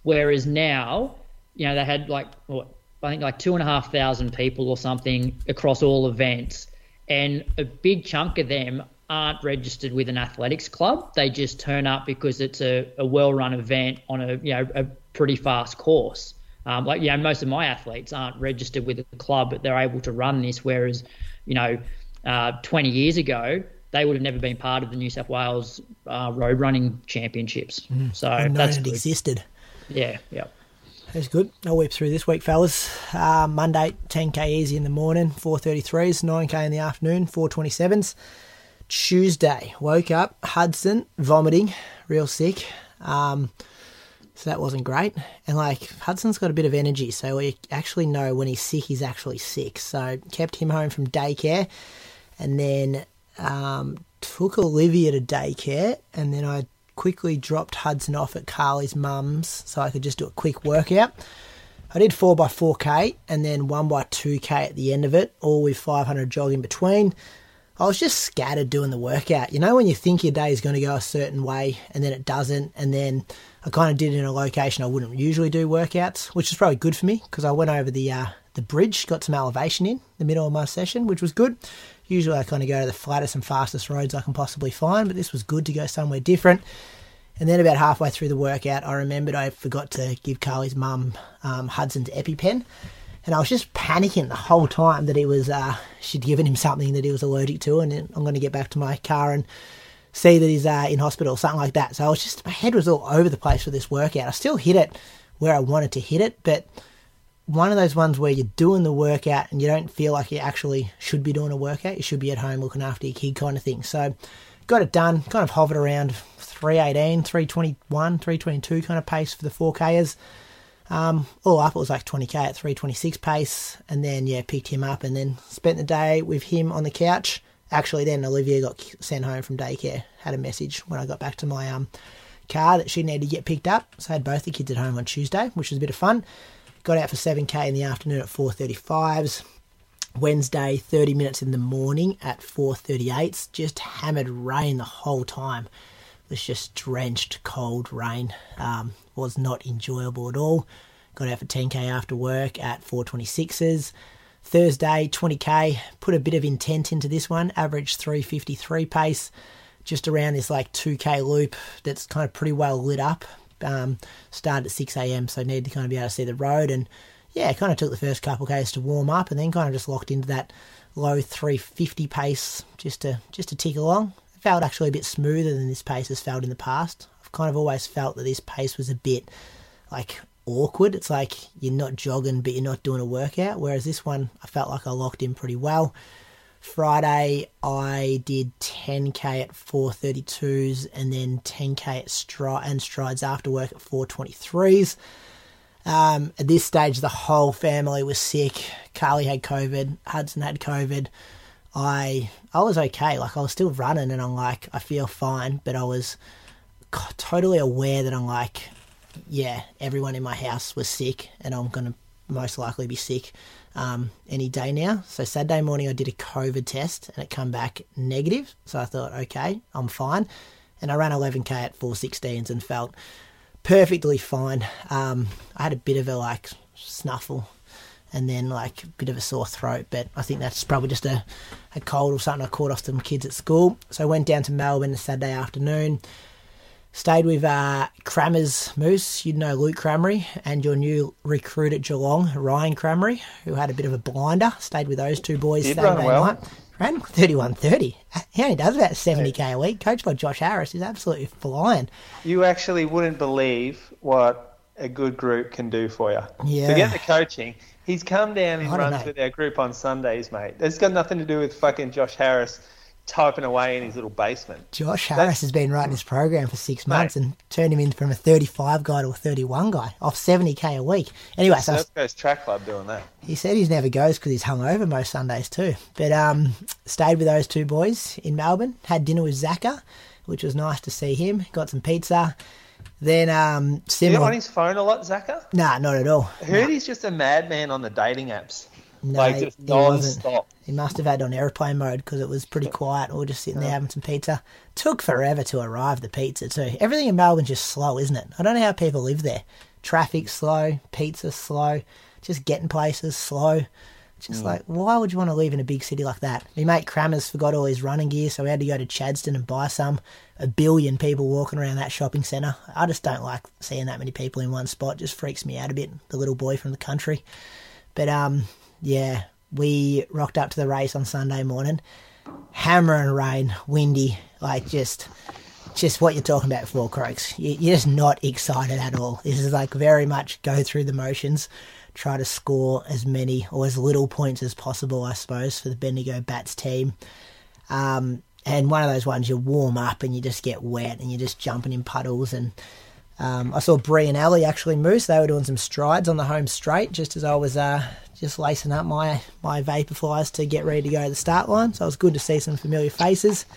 Whereas now, you know, they had like, what, I think like 2,500 people or something across all events. And a big chunk of them aren't registered with an athletics club. They just turn up because it's a well-run event on a, you know, a pretty fast course. Like, you know, most of my athletes aren't registered with a club, but they're able to run this. Whereas, you know, 20 years ago, they would have never been part of the New South Wales Road Running Championships. So that's good. Existed. Yeah. That's good. I'll whip through this week, fellas. Monday, 10K easy in the morning, 4:33s, 9K in the afternoon, 4:27s. Tuesday, woke up, Hudson, vomiting, real sick. So that wasn't great. And, like, Hudson's got a bit of energy, so we actually know when he's sick, he's actually sick. So kept him home from daycare and then took Olivia to daycare and then I quickly dropped Hudson off at Carly's mum's so I could just do a quick workout. I did 4x4K and then 1x2K at the end of it, all with 500 jog in between. I was just scattered doing the workout. You know when you think your day is going to go a certain way and then it doesn't, and then I kind of did it in a location I wouldn't usually do workouts, which is probably good for me because I went over the bridge, got some elevation in the middle of my session, which was good. Usually I kind of go to the flattest and fastest roads I can possibly find, but this was good to go somewhere different. And then about halfway through the workout, I remembered I forgot to give Carly's mum Hudson's EpiPen. And I was just panicking the whole time that she'd given him something that he was allergic to, and I'm going to get back to my car and see that he's in hospital or something like that. So I was just, my head was all over the place for this workout. I still hit it where I wanted to hit it, but one of those ones where you're doing the workout and you don't feel like you actually should be doing a workout. You should be at home looking after your kid kind of thing. So got it done, kind of hovered around 3:18, 3:21, 3:22 kind of pace for the 4Kers. All up, it was like 20K at 3:26 pace. And then, yeah, picked him up and then spent the day with him on the couch. Actually, then Olivia got sent home from daycare. Had a message when I got back to my car that she needed to get picked up. So I had both the kids at home on Tuesday, which was a bit of fun. Got out for 7K in the afternoon at 4:35s. Wednesday, 30 minutes in the morning at 4:38s. Just hammered rain the whole time. was just drenched, cold rain. Was not enjoyable at all. Got out for 10K after work at 4:26s. Thursday, 20K, put a bit of intent into this one. Average 3:53 pace, just around this like 2K loop that's kind of pretty well lit up. Started at 6 a.m, so need to kind of be able to see the road. And yeah, kind of took the first couple of Ks to warm up and then kind of just locked into that low 350 pace just to tick along. It felt actually a bit smoother than this pace has felt in the past. I've kind of always felt that this pace was a bit like awkward. It's like you're not jogging, but you're not doing a workout. Whereas this one, I felt like I locked in pretty well. Friday, I did 10K at 4:32s and then 10K at strides after work at 4:23s. At this stage, the whole family was sick. Carly had COVID. Hudson had COVID. I was okay. Like, I was still running and I'm like, I feel fine. But I was totally aware that I'm like, yeah, everyone in my house was sick and I'm going to most likely be sick any day now. So Saturday morning I did a COVID test and it came back negative. So I thought, okay, I'm fine. And I ran 11K at 4:16s and felt perfectly fine. I had a bit of a like snuffle and then like a bit of a sore throat, but I think that's probably just a cold or something I caught off some kids at school. So I went down to Melbourne Saturday afternoon. Stayed with Crammer's Moose, you'd know Luke Crammery, and your new recruit at Geelong, Ryan Crammery, who had a bit of a blinder. Stayed with those two boys Saturday night. Ran 31:30. He only does about 70K a week. Coached by Josh Harris. He's absolutely flying. You actually wouldn't believe what a good group can do for you. Yeah. Forget the coaching. He's come down and runs with our group on Sundays, mate. It's got nothing to do with fucking Josh Harris typing away in his little basement. Josh Harris has been writing his program for 6 months and turned him in from a 35 guy to a 31 guy off 70K a week. Anyway, so South Coast Track Club doing that. He said he never goes because he's hungover most Sundays too. But stayed with those two boys in Melbourne. Had dinner with Zaka, which was nice to see him. Got some pizza. Then Is he on his phone a lot, Zaka? Nah, not at all. I heard he's just a madman on the dating apps. No, like just non-stop. He must have had on airplane mode because it was pretty quiet. We were just sitting there having some pizza. Took forever to arrive, the pizza too. Everything in Melbourne's just slow, isn't it? I don't know how people live there. Traffic slow, pizza slow, just getting places slow. Just like, why would you want to live in a big city like that? My mate Crammers forgot all his running gear, so we had to go to Chadstone and buy some. 1 billion people walking around that shopping centre. I just don't like seeing that many people in one spot. Just freaks me out a bit, the little boy from the country. But yeah, we rocked up to the race on Sunday morning, hammering rain, windy, like just what you're talking about before, Croaks. You're just not excited at all. This is like very much go through the motions, try to score as many or as little points as possible, I suppose, for the Bendigo Bats team. And one of those ones you warm up and you just get wet and you're just jumping in puddles and... I saw Bree and Ellie actually, Moose. They were doing some strides on the home straight just as I was just lacing up my Vaporflies to get ready to go to the start line. So it was good to see some familiar faces.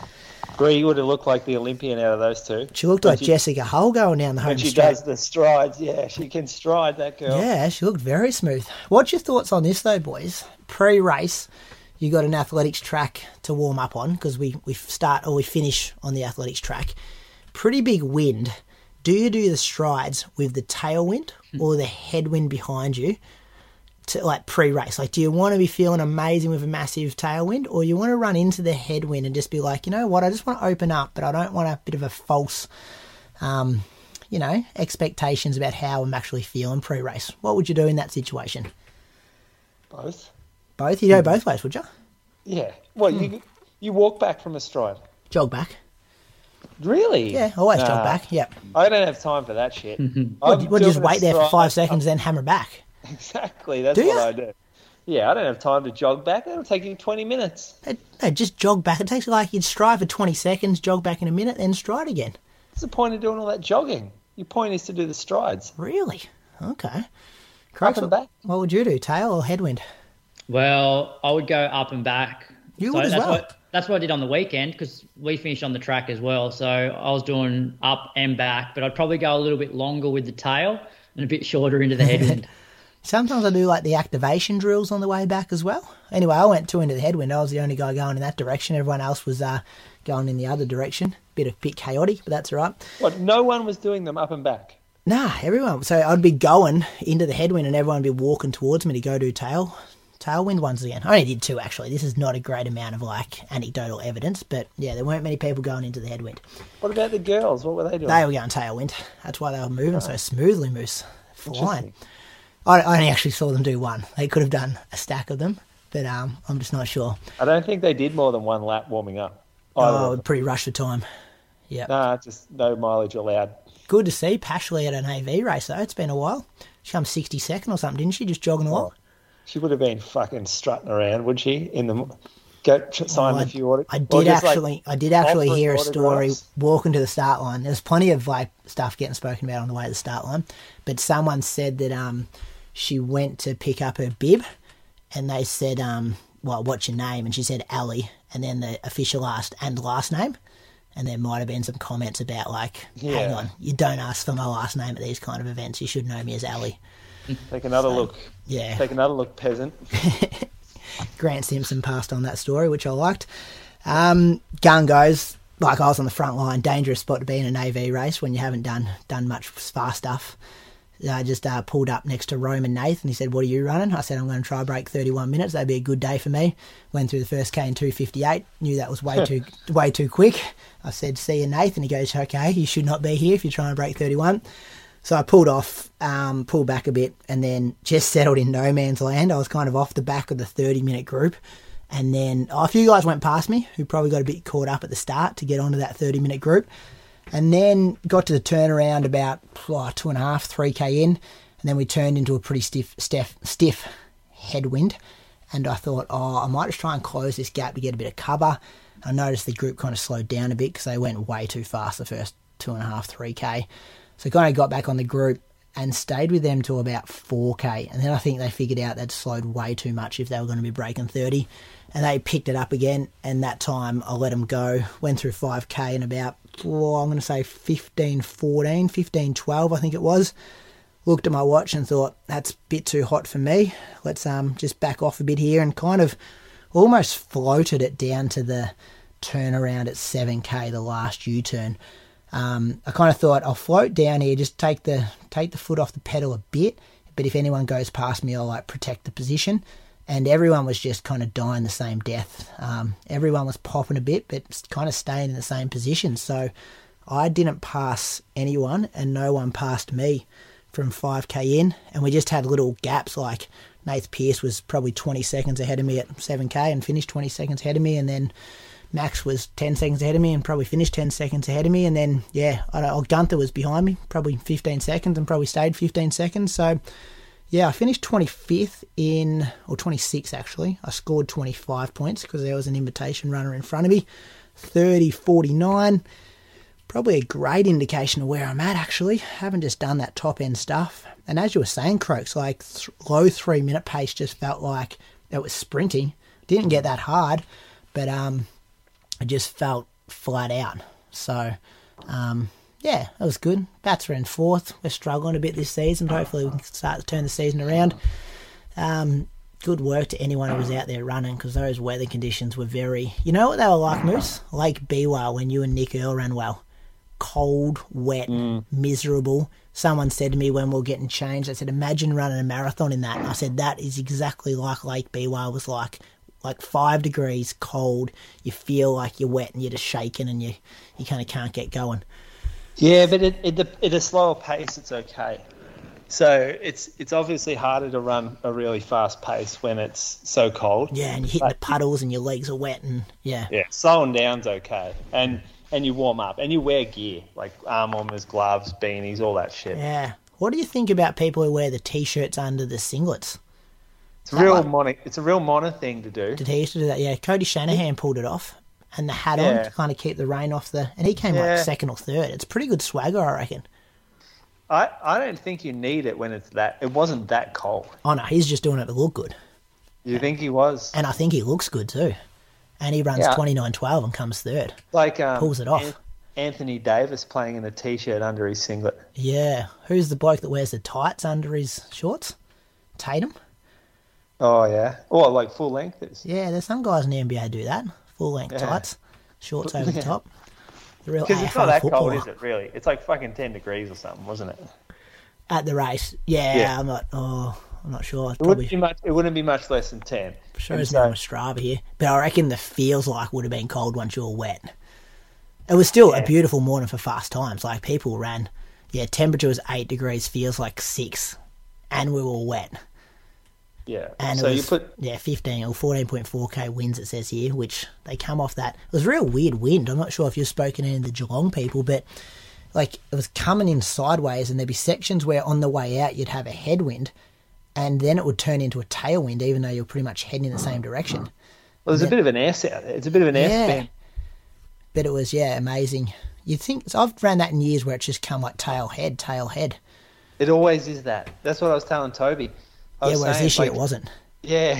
Bree, you would have looked like the Olympian out of those two. She looked like Jessica Hull going down the home straight. When she does the strides, yeah, she can stride, that girl. Yeah, she looked very smooth. What's your thoughts on this though, boys? Pre-race, you got an athletics track to warm up on because we finish on the athletics track. Pretty big wind. Do you do the strides with the tailwind or the headwind behind you to like pre-race? Like, do you want to be feeling amazing with a massive tailwind or you want to run into the headwind and just be like, you know what, I just want to open up, but I don't want a bit of a false, expectations about how I'm actually feeling pre-race. What would you do in that situation? Both? You'd go both ways, would you? Yeah. Well, you walk back from a stride. Jog back. Really? Yeah, always jog back. Yeah. I don't have time for that shit. We'll just wait there for 5 seconds, then hammer back. Exactly. That's what I do. Yeah, I don't have time to jog back. That'll take you 20 minutes. No, just jog back. It takes like you'd stride for 20 seconds, jog back in a minute, then stride again. What's the point of doing all that jogging? Your point is to do the strides. Really? Okay. Correct. Up and back. What would you do? Tail or headwind? Well, I would go up and back. You would as well. That's what I did on the weekend because we finished on the track as well. So I was doing up and back, but I'd probably go a little bit longer with the tail and a bit shorter into the headwind. Sometimes I do like the activation drills on the way back as well. Anyway, I went two into the headwind. I was the only guy going in that direction. Everyone else was going in the other direction. Bit chaotic, but that's all right. What, no one was doing them up and back? Nah, everyone. So I'd be going into the headwind and everyone would be walking towards me to go do tailwind ones again. I only did two, actually. This is not a great amount of, like, anecdotal evidence, but, yeah, there weren't many people going into the headwind. What about the girls? What were they doing? They were going tailwind. That's why they were moving so smoothly, Moose. Flying. I only actually saw them do one. They could have done a stack of them, but I'm just not sure. I don't think they did more than one lap warming up. Oh, pretty rushed for time. Yeah. Nah, just no mileage allowed. Good to see Pashley at an AV race, though. It's been a while. She come 62nd or something, didn't she? Just jogging along. She would have been fucking strutting around, would she? In the go sign a few orders. I did actually hear a story walking to the start line. There's plenty of like stuff getting spoken about on the way to the start line, but someone said that she went to pick up her bib, and they said, "Well, what's your name?" And she said, "Ali," and then the official asked, "And last name?" And there might have been some comments about like, "Hang on, you don't ask for my last name at these kind of events. You should know me as Ali." Take another look. Yeah. Take another look, peasant. Grant Simpson passed on that story, which I liked. Gun goes, like I was on the front line, dangerous spot to be in an AV race when you haven't done much fast stuff. I just pulled up next to Roman Nathan. He said, "What are you running?" I said, "I'm going to try break 31 minutes. That'd be a good day for me." Went through the first K in 2:58. Knew that was way too quick. I said, "See you, Nathan." He goes, "Okay, you should not be here if you're trying to break 31." So I pulled off, pulled back a bit, and then just settled in no man's land. I was kind of off the back of the 30-minute group. And then a few guys went past me who probably got a bit caught up at the start to get onto that 30-minute group. And then got to the turnaround about 2.5, 3K in. And then we turned into a pretty stiff headwind. And I thought, I might just try and close this gap to get a bit of cover. I noticed the group kind of slowed down a bit because they went way too fast the first 2.5, 3K. So kind of got back on the group and stayed with them to about 4K. And then I think they figured out they'd slowed way too much if they were going to be breaking 30. And they picked it up again. And that time I let them go. Went through 5K in about, I'm going to say 15:12, I think it was. Looked at my watch and thought, that's a bit too hot for me. Let's just back off a bit here, and kind of almost floated it down to the turnaround at 7K, the last U-turn. I kind of thought, I'll float down here, just take the foot off the pedal a bit, but if anyone goes past me, I'll like protect the position. And everyone was just kind of dying the same death. Everyone was popping a bit, but kind of staying in the same position. So I didn't pass anyone, and no one passed me from 5K in. And we just had little gaps, like Nath Pierce was probably 20 seconds ahead of me at 7K and finished 20 seconds ahead of me, and then Max was 10 seconds ahead of me and probably finished 10 seconds ahead of me. And then, Gunther was behind me, probably 15 seconds and probably stayed 15 seconds. So, yeah, I finished 25th in, or 26th actually. I scored 25 points because there was an invitation runner in front of me. 30:49, probably a great indication of where I'm at actually. Haven't just done that top-end stuff. And as you were saying, Croaks, like low 3-minute pace just felt like it was sprinting. Didn't get that hard, but I just felt flat out. So, it was good. Bats are in fourth. We're struggling a bit this season, but hopefully we can start to turn the season around. Good work to anyone who was out there running, because those weather conditions were very... You know what they were like, Moose? Lake Bewell, when you and Nick Earl ran well. Cold, wet, miserable. Someone said to me when we were getting changed, I said, imagine running a marathon in that. And I said, that is exactly like Lake Bewell was like. Like 5 degrees, cold, you feel like you're wet and you're just shaking and you kind of can't get going. Yeah, but at a slower pace, it's okay. So it's obviously harder to run a really fast pace when it's so cold. Yeah, and you hit the puddles and your legs are wet and yeah. Yeah, slowing down's okay. And you warm up and you wear gear, like arm warmers, gloves, beanies, all that shit. Yeah. What do you think about people who wear the T-shirts under the singlets? It's a real mono thing to do. Did he used to do that? Yeah, Cody Shanahan pulled it off, and the hat on to kind of keep the rain off the. And he came like second or third. It's pretty good swagger, I reckon. I don't think you need it when it's that. It wasn't that cold. Oh no, he's just doing it to look good. You think he was? And I think he looks good too. And he runs 29:12 and comes third. Like pulls it off. Anthony Davis playing in a T-shirt under his singlet. Yeah, who's the bloke that wears the tights under his shorts? Tatum. Oh, yeah. Or like full length is. Yeah, there's some guys in the NBA do that. Full length tights, shorts over the top. Because it's not that footballer. Cold, is it, really? It's like fucking 10 degrees or something, wasn't it? At the race. Yeah. I'm not sure. It wouldn't be much less than 10. I'm sure there's no Strava here. But I reckon the feels like would have been cold once you were wet. It was still a beautiful morning for fast times. Like, people ran. Yeah, temperature was 8 degrees, feels like 6. And we were wet. Yeah. And so it was, 15 or 14.4k winds, it says here, which they come off that. It was a real weird wind. I'm not sure if you've spoken to any of the Geelong people, but like it was coming in sideways, and there'd be sections where on the way out you'd have a headwind, and then it would turn into a tailwind, even though you're pretty much heading in the same direction. Well, there's a bit of an air sound. It's a bit of an air span. But it was, amazing. You'd think, so I've ran that in years where it's just come like tail head. It always is that. That's what I was telling Toby. Whereas this year it wasn't. Yeah,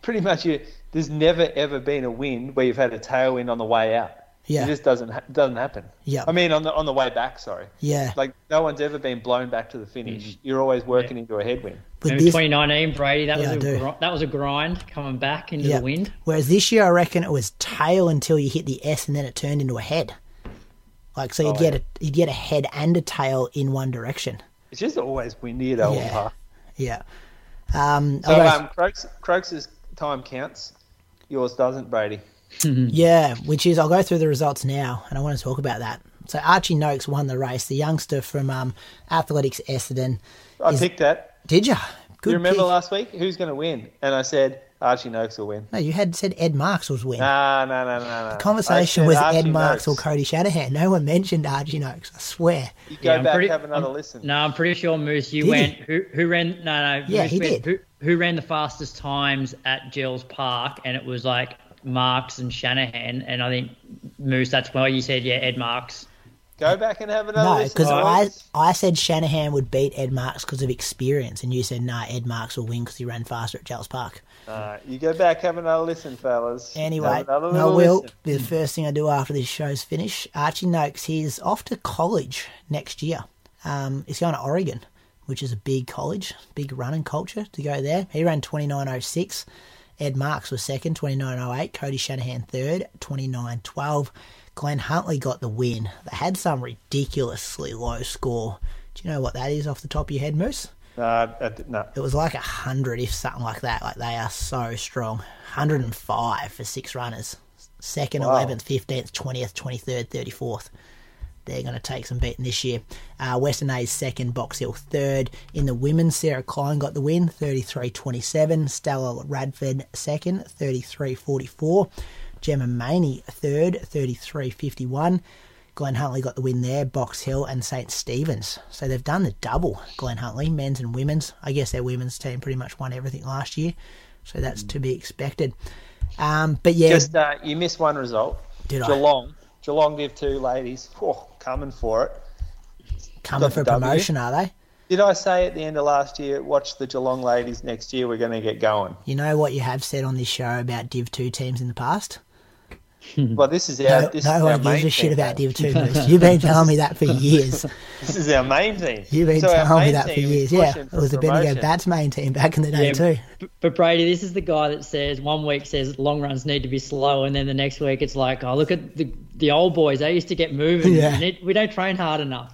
pretty much. There's never ever been a wind where you've had a tailwind on the way out. Yeah, it just doesn't happen. Yeah, I mean on the way back. Sorry. Yeah, like no one's ever been blown back to the finish. Mm-hmm. You're always working into a headwind. But in 2019, Brady, that was a grind coming back into the wind. Whereas this year, I reckon it was tail until you hit the S, and then it turned into a head. Like so, you'd get a head and a tail in one direction. It's just always windy at Albert Park. Yeah. Croaks' time counts, yours doesn't, Brady. Yeah, which is, I'll go through the results now, and I want to talk about that. So Archie Noakes won the race, the youngster from Athletics Essendon. I picked that. Did you? Good. You remember last week who's going to win? And I said Archie Noakes will win. No, you had said Ed Marks was win. No. The conversation was Archie Ed Marks Noakes or Cody Shanahan. No one mentioned Archie Noakes, I swear. You go back and have another listen. No, I'm pretty sure, Moose, you did went. Who ran? No. Yeah, Moose, he did. Who ran the fastest times at Gills Park? And it was like Marks and Shanahan. And I think, Moose, that's why you said, Ed Marks. Go back and have another listen. No, because I said Shanahan would beat Ed Marks because of experience, and you said, Ed Marks will win because he ran faster at Giles Park. You go back, have another listen, fellas. Anyway, the first thing I do after this show's finished, Archie Noakes, he's off to college next year. He's going to Oregon, which is a big college, big running culture to go there. He ran 29.06. Ed Marks was second, 29.08. Cody Shanahan third, 29.12. Glenn Huntley got the win. They had some ridiculously low score. Do you know what that is off the top of your head, Moose? No. It was like 100, if something like that. Like, they are so strong. 105 for six runners. Second, 11th, 15th, 20th, 23rd, 34th. They're going to take some beating this year. Western A's second, Box Hill third. In the women, Sarah Klein got the win, 33.27. Stella Radford second, 33.44. Gemma Maney third, 33.51. Glenn Huntley got the win there, Box Hill and St. Stephen's. So they've done the double, Glenn Huntley, men's and women's. I guess their women's team pretty much won everything last year, so that's to be expected. Just, you missed one result. Did Geelong. Geelong Div 2 ladies. Oh, coming for it. Coming for promotion, are they? Did I say at the end of last year, watch the Geelong ladies next year, we're going to get going? You know what you have said on this show about Div 2 teams in the past? Well, this is our this no one gives a shit about Div 2, Moose. You've been telling me that for years. This is our main team. You've been telling me that for years. Yeah, it was the Bendigo Bats main team back in the day too. But Brady, this is the guy that says one week says long runs need to be slow, and then the next week it's like, oh, look at the old boys. They used to get moving. Yeah. We don't train hard enough.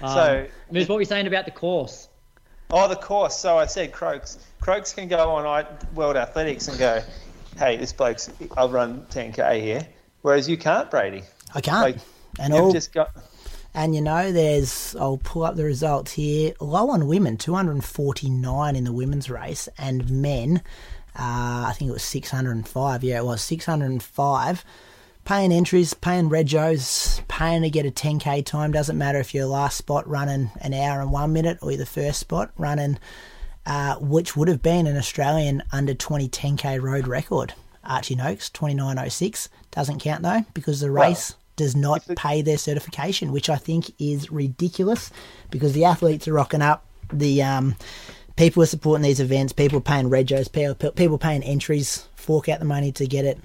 So, Moose, what were you saying about the course? Oh, the course. So I said Croaks. Croaks can go on World Athletics and go, hey, this bloke's, I'll run 10K here. Whereas you can't, Brady. I can't. Like, and you've just got... And, there's... I'll pull up the results here. Low on women, 249 in the women's race. And men, I think it was 605. Yeah, it was 605. Paying entries, paying regos, paying to get a 10K time. Doesn't matter if you're last spot running an hour and 1 minute or you're the first spot running... which would have been an Australian under 20 10K road record. Archie Noakes, 29.06. Doesn't count, though, because the race does not pay their certification, which I think is ridiculous because the athletes are rocking up. The people were supporting these events, people were paying regos, people paying entries, fork out the money to get it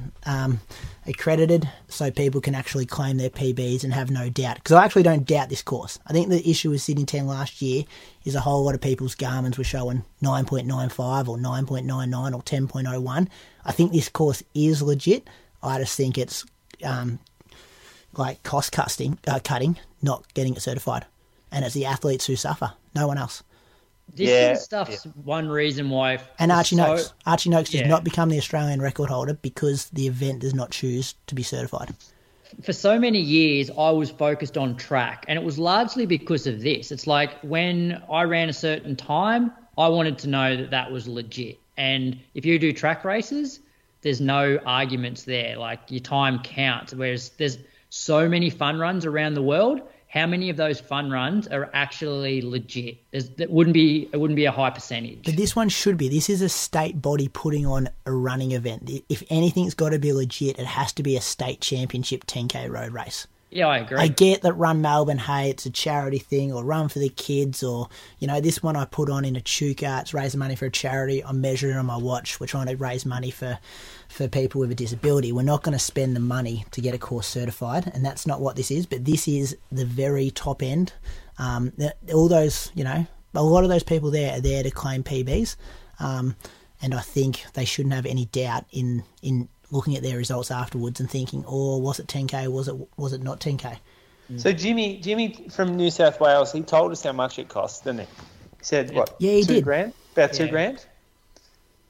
accredited so people can actually claim their PBs and have no doubt. Because I actually don't doubt this course. I think the issue with Sydney 10 last year is a whole lot of people's Garmin's were showing 9.95 or 9.99 or 10.01. I think this course is legit. I just think it's like cost cutting, not getting it certified. And it's the athletes who suffer, no one else. Distance stuff's one reason why. And Archie Noakes does not become the Australian record holder because the event does not choose to be certified. For so many years, I was focused on track, and it was largely because of this. It's like when I ran a certain time, I wanted to know that that was legit. And if you do track races, there's no arguments there. Like your time counts, whereas there's so many fun runs around the world. How many of those fun runs are actually legit? It wouldn't be a high percentage. But this one should be. This is a state body putting on a running event. If anything's got to be legit, it has to be a state championship 10K road race. Yeah, I agree. I get that Run Melbourne, hey, it's a charity thing, or Run for the Kids, or, you know, this one I put on in a Echuca, it's raising money for a charity, I'm measuring it on my watch, we're trying to raise money for people with a disability. We're not going to spend the money to get a course certified, and that's not what this is, but this is the very top end. All those, you know, a lot of those people there are there to claim PBs, and I think they shouldn't have any doubt in looking at their results afterwards and thinking, oh, was it 10K? Was it not 10K? So Jimmy from New South Wales, he told us how much it cost, didn't he? He said, what, $2,000? About $2,000?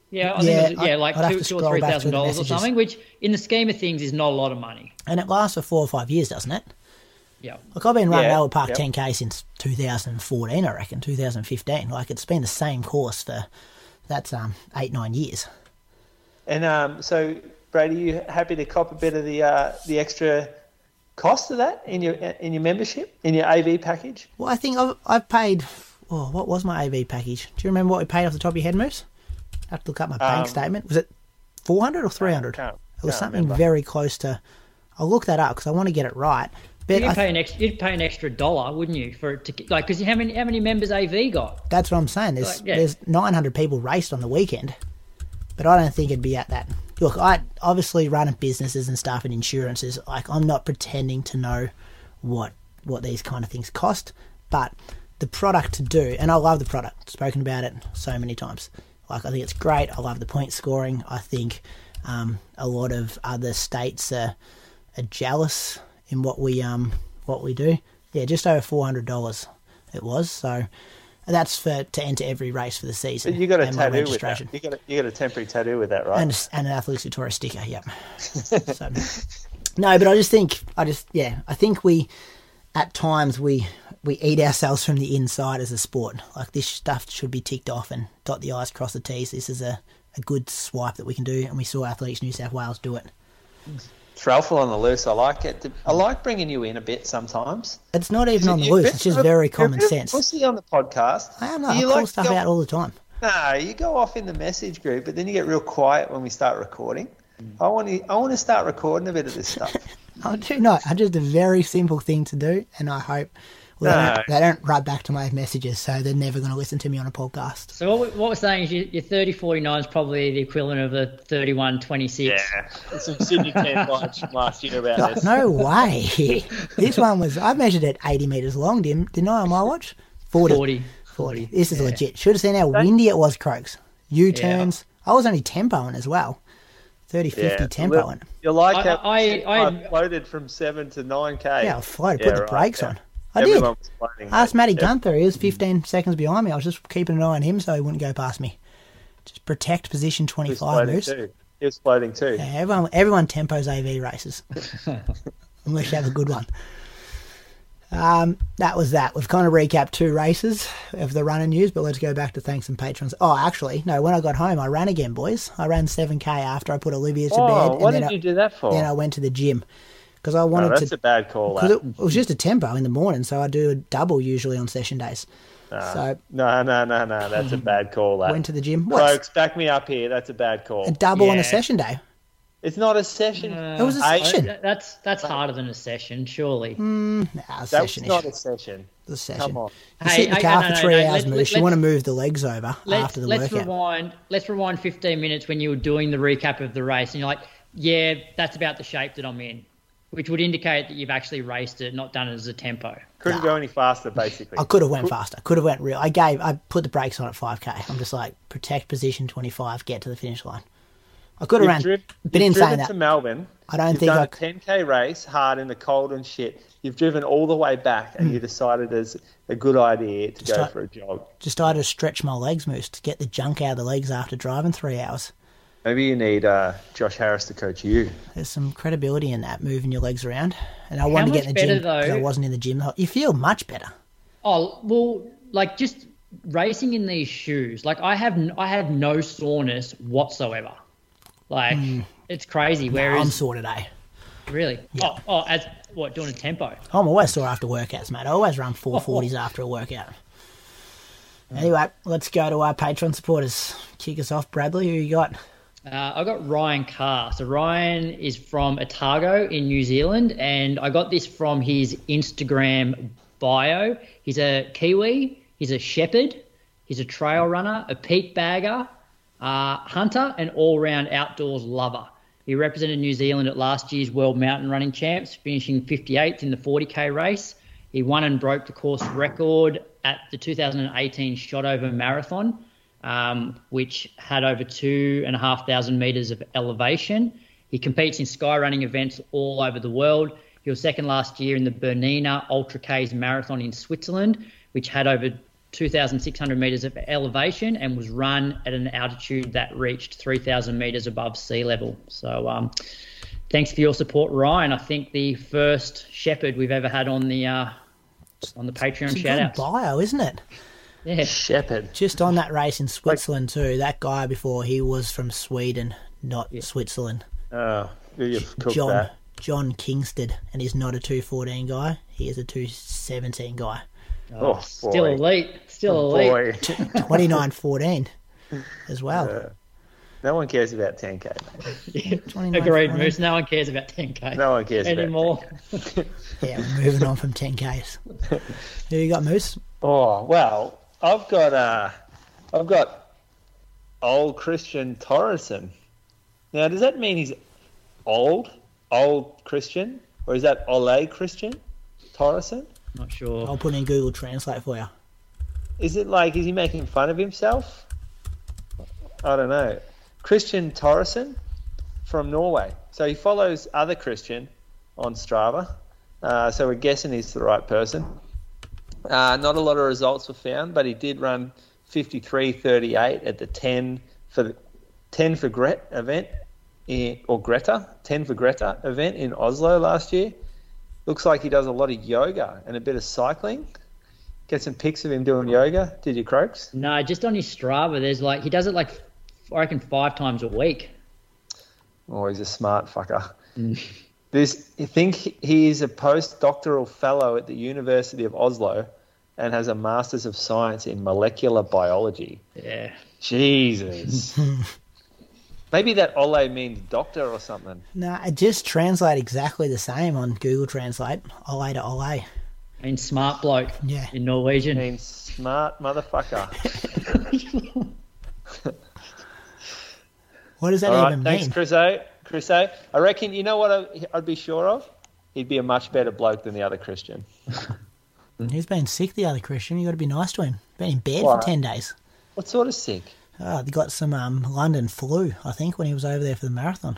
Yeah, I think it was, like $2,000 or $3,000 or something, which in the scheme of things is not a lot of money. And it lasts for 4 or 5 years, doesn't it? Yeah. Like I've been running Albert Park 10K since 2014, I reckon, 2015. Like it's been the same course for, that's 8-9 years. And so... Brad, are you happy to cop a bit of the extra cost of that in your membership, in your AV package? Well, I think I've paid. Oh, what was my AV package? Do you remember what we paid off the top of your head, Moose? I have to look up my bank statement. Was it 400 or 300? It was something very close to. I'll look that up because I want to get it right. But you'd pay an extra $1, wouldn't you, for it to like? Because how many members AV got? That's what I'm saying. There's 900 people raced on the weekend, but I don't think it'd be at that. Look, I obviously run businesses and stuff and insurances. Like, I'm not pretending to know what these kind of things cost, but the product to do, and I love the product. Spoken about it so many times. Like, I think it's great. I love the point scoring. I think a lot of other states are jealous in what we do. Yeah, just over $400 it was. So. That's to enter every race for the season. But you got a tattoo with that. You got a temporary tattoo with that, right? And an Athletes Victoria sticker. Yep. So, no, but I think we at times we eat ourselves from the inside as a sport. Like this stuff should be ticked off and dot the I's, cross the T's. This is a good swipe that we can do, and we saw Athletes New South Wales do it. Trelful on the loose. I like it. I like bringing you in a bit sometimes. It's not even on the loose. It's just very common sense. You're a pussy on the podcast. I am not. I call stuff out all the time. No, you go off in the message group, but then you get real quiet when we start recording. I want to start recording a bit of this stuff. I do not. I just a very simple thing to do, and I hope they don't write back to my messages, so they're never going to listen to me on a podcast. So what we're saying is your 30-49 is probably the equivalent of a 31-26. Yeah, there's some Sydney 10 last year about this. No way. This one was, I measured it 80 metres long, didn't I, on my watch? 40. This is legit. Should have seen how windy it was, Croaks. U-turns. Yeah. I was only tempoing as well. 30-50 tempo on it. You like that? I floated from 7 to 9K. Yeah, I floated, put the brakes on. I did. Asked Matty Gunther. He was 15 seconds behind me. I was just keeping an eye on him so he wouldn't go past me. Just protect position 25. He was floating too. Yeah, everyone tempos AV races. Unless you have a good one. That was that. We've kind of recapped two races of the running news, but let's go back to thanks and patrons. Oh, actually, no, when I got home, I ran again, boys. I ran 7K after I put Olivia to bed. And what did you do that for? Then I went to the gym. Because I wanted to. That's a bad call. Because it was just a tempo in the morning, so I do a double usually on session days. No. That's a bad call. Went to the gym. Folks, back me up here. That's a bad call. A double on a session day. It's not a session. It was a session. That's harder than a session, surely. Nah, a session. That's not a session. It's a session. Come on. You sit in the car for 3 hours, Moose. You want to move the legs over after the workout. Let's rewind 15 minutes when you were doing the recap of the race, and you're like, yeah, that's about the shape that I'm in, which would indicate that you've actually raced it, not done it as a tempo. Couldn't go any faster, basically. I could have went faster. Could have went real. I put the brakes on at 5K. I'm just like, protect position 25, get to the finish line. I could have ran, but in saying that, to Melbourne, I don't think I've done a 10K race hard in the cold and shit. You've driven all the way back, and you decided it's a good idea to go for a jog. Just tried to stretch my legs, Moose, to get the junk out of the legs after driving 3 hours. Maybe you need Josh Harris to coach you. There's some credibility in that, moving your legs around. And I wanted to get in the gym because I wasn't in the gym. You feel much better. Oh well, like just racing in these shoes. Like I have no soreness whatsoever. Like, it's crazy. Whereas I'm sore today. Really? Yeah. Oh, as what, doing a tempo? I'm always sore after workouts, mate. I always run 440s after a workout. Anyway, let's go to our Patreon supporters. Kick us off, Bradley. Who you got? I got Ryan Carr. So Ryan is from Otago in New Zealand, and I got this from his Instagram bio. He's a Kiwi. He's a shepherd. He's a trail runner, a peak bagger, hunter, and all-round outdoors lover. He represented New Zealand at last year's World Mountain Running Champs, finishing 58th in the 40K race. He won and broke the course record at the 2018 Shotover Marathon, which had over 2,500 metres of elevation. He competes in sky running events all over the world. He was second last year in the Bernina Ultra K's Marathon in Switzerland, which had over 2,600 metres of elevation and was run at an altitude that reached 3,000 metres above sea level. So thanks for your support, Ryan. I think the first shepherd we've ever had on the Patreon shout-out. It's a good bio, isn't it? Yeah. Shepherd. Just on that race in Switzerland too, that guy before, he was from Sweden, not Switzerland. Oh, you've cooked that. John Kingsted, and he's not a 2:14 guy. He is a 2:17 guy. Oh, still elite. Still elite. 29:14 as well. No one cares about 10K, mate. Yeah, agreed, Moose. No one cares about 10K. No one cares anymore. Yeah, we're moving on from 10Ks. Who you got, Moose? Oh, well, I've got old Christian Torreson. Now, does that mean he's old Christian? Or is that Ole Christian Torreson? Not sure. I'll put in Google Translate for you. Is he making fun of himself? I don't know. Christian Torreson from Norway. So he follows other Christian on Strava. So we're guessing he's the right person. Not a lot of results were found, but he did run 53:38 at the 10 for Greta event in Oslo last year. Looks like he does a lot of yoga and a bit of cycling. Get some pics of him doing yoga. Did you, Croaks? No, just on his Strava. There's he does it I reckon 5 times a week. Oh, he's a smart fucker. I think he is a postdoctoral fellow at the University of Oslo and has a Masters of Science in Molecular Biology. Yeah. Jesus. Maybe that Ole means doctor or something. No, it just translates exactly the same on Google Translate. Ole to Ole. Means smart bloke in Norwegian. Means smart motherfucker. What does that even mean? Thanks, Chriso. I reckon, you know what I'd be sure of? He'd be a much better bloke than the other Christian. He's been sick, the other Christian. You've got to be nice to him. Been in bed for 10 days. What sort of sick? Oh, they got some London flu, I think, when he was over there for the marathon.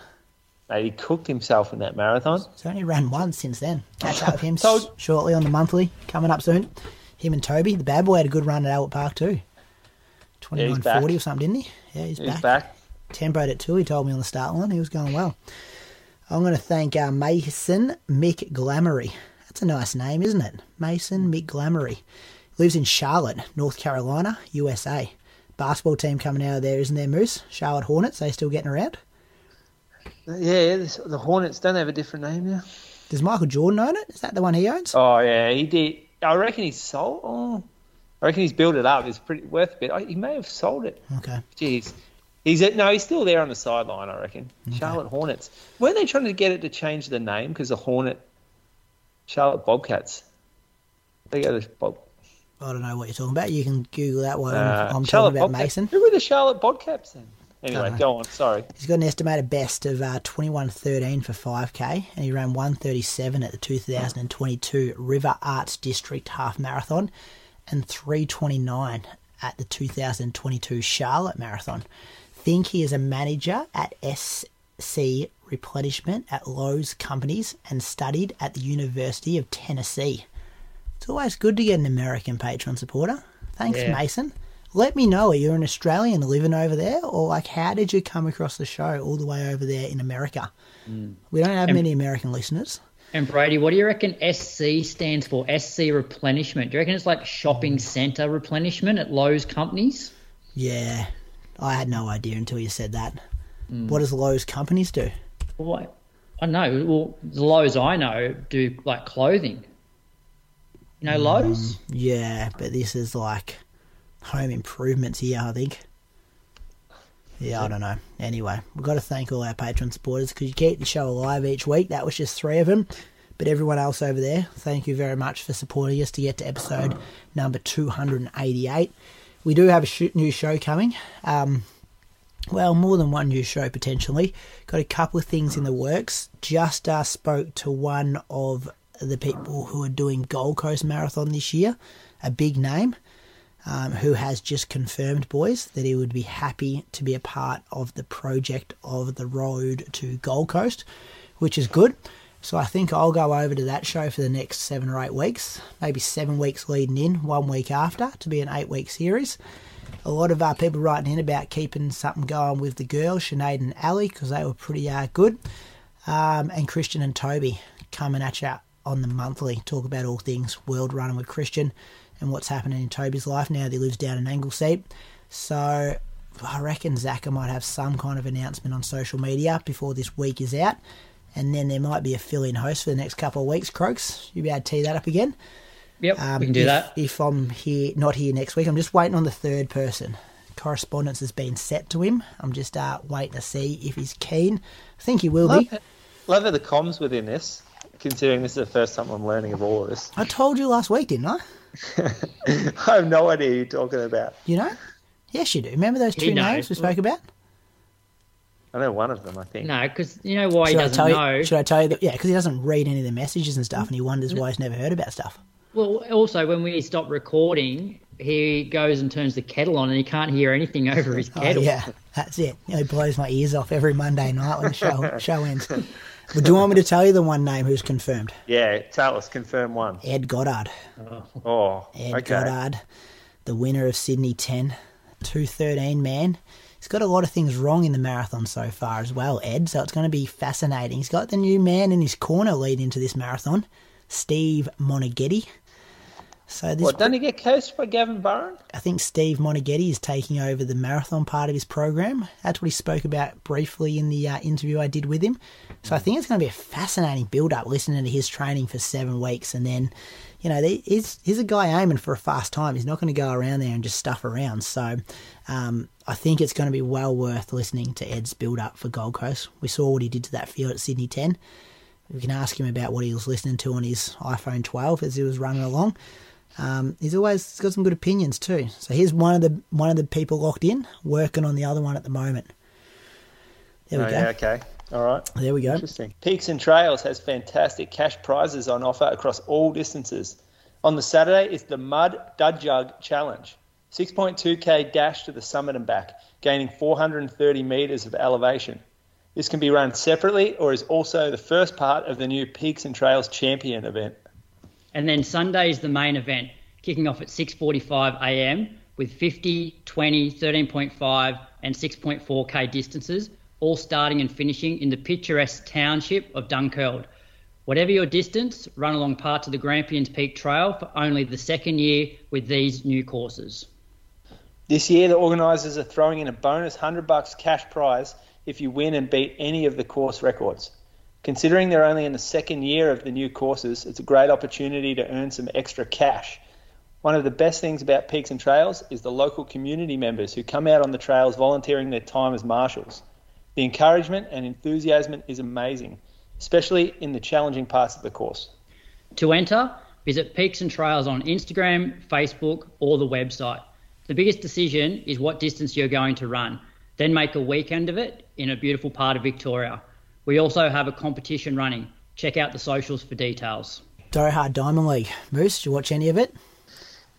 Mate, he cooked himself in that marathon. He's only ran once since then. Catch up with him shortly on the monthly, coming up soon. Him and Toby, the bad boy, had a good run at Albert Park too. 29:40 or something, didn't he? Yeah, he's back. Tempoed at 2, he told me on the start line. He was going well. I'm going to thank Mason McGlamory. That's a nice name, isn't it? Mason McGlamory. Lives in Charlotte, North Carolina, USA. Basketball team coming out of there, isn't there, Moose? Charlotte Hornets, they still getting around? Yeah, the Hornets don't have a different name now. Does Michael Jordan own it? Is that the one he owns? Oh yeah, he did. I reckon he sold. I reckon he's built it up. It's pretty worth a bit. He may have sold it. Okay. Jeez, He's still there on the sideline, I reckon. Okay. Charlotte Hornets. Weren't they trying to get it to change the name because the Charlotte Bobcats? They go to Bob. I don't know what you're talking about. You can Google that while I'm talking about Bobcats. Mason. Who were the Charlotte Bobcats then? Anyway, go on. Sorry. He's got an estimated best of 21:13 for 5K, and he ran 1:37 at the 2022 River Arts District Half Marathon and 3:29 at the 2022 Charlotte Marathon. Think he is a manager at SC Replenishment at Lowe's Companies and studied at the University of Tennessee. It's always good to get an American Patreon supporter. Thanks, Mason. Let me know, are you an Australian living over there? Or, how did you come across the show all the way over there in America? Mm. We don't have many American listeners. And, Brady, what do you reckon SC stands for? SC Replenishment. Do you reckon it's like shopping centre replenishment at Lowe's Companies? Yeah. I had no idea until you said that. Mm. What does Lowe's Companies do? Well, I don't know. Well, the Lowe's I know do, clothing. You know Lowe's? Yeah, but this is, home improvements here, I think. Yeah, I don't know. Anyway, we've got to thank all our Patreon supporters because you keep the show alive each week. That was just three of them. But everyone else over there, thank you very much for supporting us to get to episode number 288. We do have a new show coming. More than one new show potentially. Got a couple of things in the works. Just spoke to one of the people who are doing Gold Coast Marathon this year, a big name. Who has just confirmed, boys, that he would be happy to be a part of the project of the road to Gold Coast, which is good. So I think I'll go over to that show for the next 7 or 8 weeks, maybe 7 weeks leading in, 1 week after, to be an 8-week series. A lot of people writing in about keeping something going with the girls, Sinead and Ali, because they were pretty good. And Christian and Toby coming at you on the monthly, talk about all things world running with Christian. And what's happening in Toby's life now that he lives down in Anglesea. So I reckon Zaka might have some kind of announcement on social media before this week is out. And then there might be a fill-in host for the next couple of weeks, Croaks. You'll be able to tee that up again. Yep, we can do that. If I'm not here next week, I'm just waiting on the third person. Correspondence has been set to him. I'm just waiting to see if he's keen. I think he will be. Love that the comms within this, considering this is the first time I'm learning of all of this. I told you last week, didn't I? I have no idea who you're talking about. You know? Yes, you do. Remember those two names we spoke about? I know one of them, I think. No, because you know why he doesn't know. Should I tell you that? Yeah, because he doesn't read any of the messages and stuff, and he wonders why he's never heard about stuff. Well, also, when we stop recording, he goes and turns the kettle on, and he can't hear anything over his kettle. Oh, yeah, that's it. He blows my ears off every Monday night when the show ends. But do you want me to tell you the one name who's confirmed? Yeah, tell us. Confirm one. Ed Goddard. Goddard, the winner of Sydney 10, 2:13 man. He's got a lot of things wrong in the marathon so far as well, Ed, so it's going to be fascinating. He's got the new man in his corner lead into this marathon, Steve Monaghetti. So this doesn't he get coached by Gavin Burren? I think Steve Monaghetti is taking over the marathon part of his program. That's what he spoke about briefly in the interview I did with him. So I think it's going to be a fascinating build-up, listening to his training for 7 weeks. And then, he's a guy aiming for a fast time. He's not going to go around there and just stuff around. So I think it's going to be well worth listening to Ed's build-up for Gold Coast. We saw what he did to that field at Sydney 10. We can ask him about what he was listening to on his iPhone 12 as he was running along. He's got some good opinions too. So here's one of the people locked in, working on the other one at the moment. There we go. Yeah, okay. All right. There we go. Interesting. Peaks and Trails has fantastic cash prizes on offer across all distances. On the Saturday is the Mud-Dadjug Challenge. 6.2K dash to the summit and back, gaining 430 metres of elevation. This can be run separately or is also the first part of the new Peaks and Trails Champion event. And then Sunday is the main event, kicking off at 6:45 a.m. with 50, 20, 13.5 and 6.4K distances, all starting and finishing in the picturesque township of Dunkeld. Whatever your distance, run along parts of the Grampians Peak Trail for only the second year with these new courses. This year, the organisers are throwing in a bonus $100 cash prize if you win and beat any of the course records. Considering they're only in the second year of the new courses, it's a great opportunity to earn some extra cash. One of the best things about Peaks and Trails is the local community members who come out on the trails volunteering their time as marshals. The encouragement and enthusiasm is amazing, especially in the challenging parts of the course. To enter, visit Peaks and Trails on Instagram, Facebook, or the website. The biggest decision is what distance you're going to run, then make a weekend of it in a beautiful part of Victoria. We also have a competition running. Check out the socials for details. Doha Diamond League. Moose, did you watch any of it?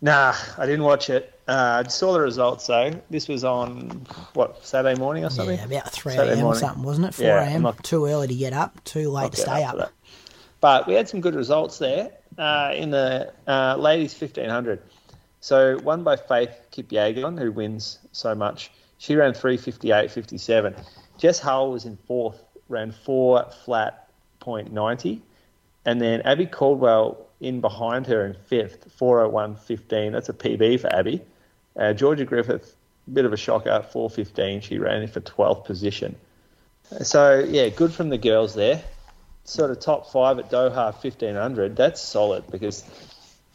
Nah, I didn't watch it. I saw the results, though. This was on, Saturday morning or something? Yeah, about 3 a.m. or something, wasn't it? 4 a.m. Yeah, too early to get up, too late to stay up. But we had some good results there in the ladies' 1500. So won by Faith Kipyegon, who wins so much. She ran 3:58.57. Jess Hull was in fourth, ran 4:00.90. And then Abby Caldwell in behind her in fifth, 4:01.15. That's a PB for Abby. Georgia Griffith, bit of a shocker, 4:15. She ran in for 12th position. So, yeah, good from the girls there. Sort of top five at Doha 1500. That's solid because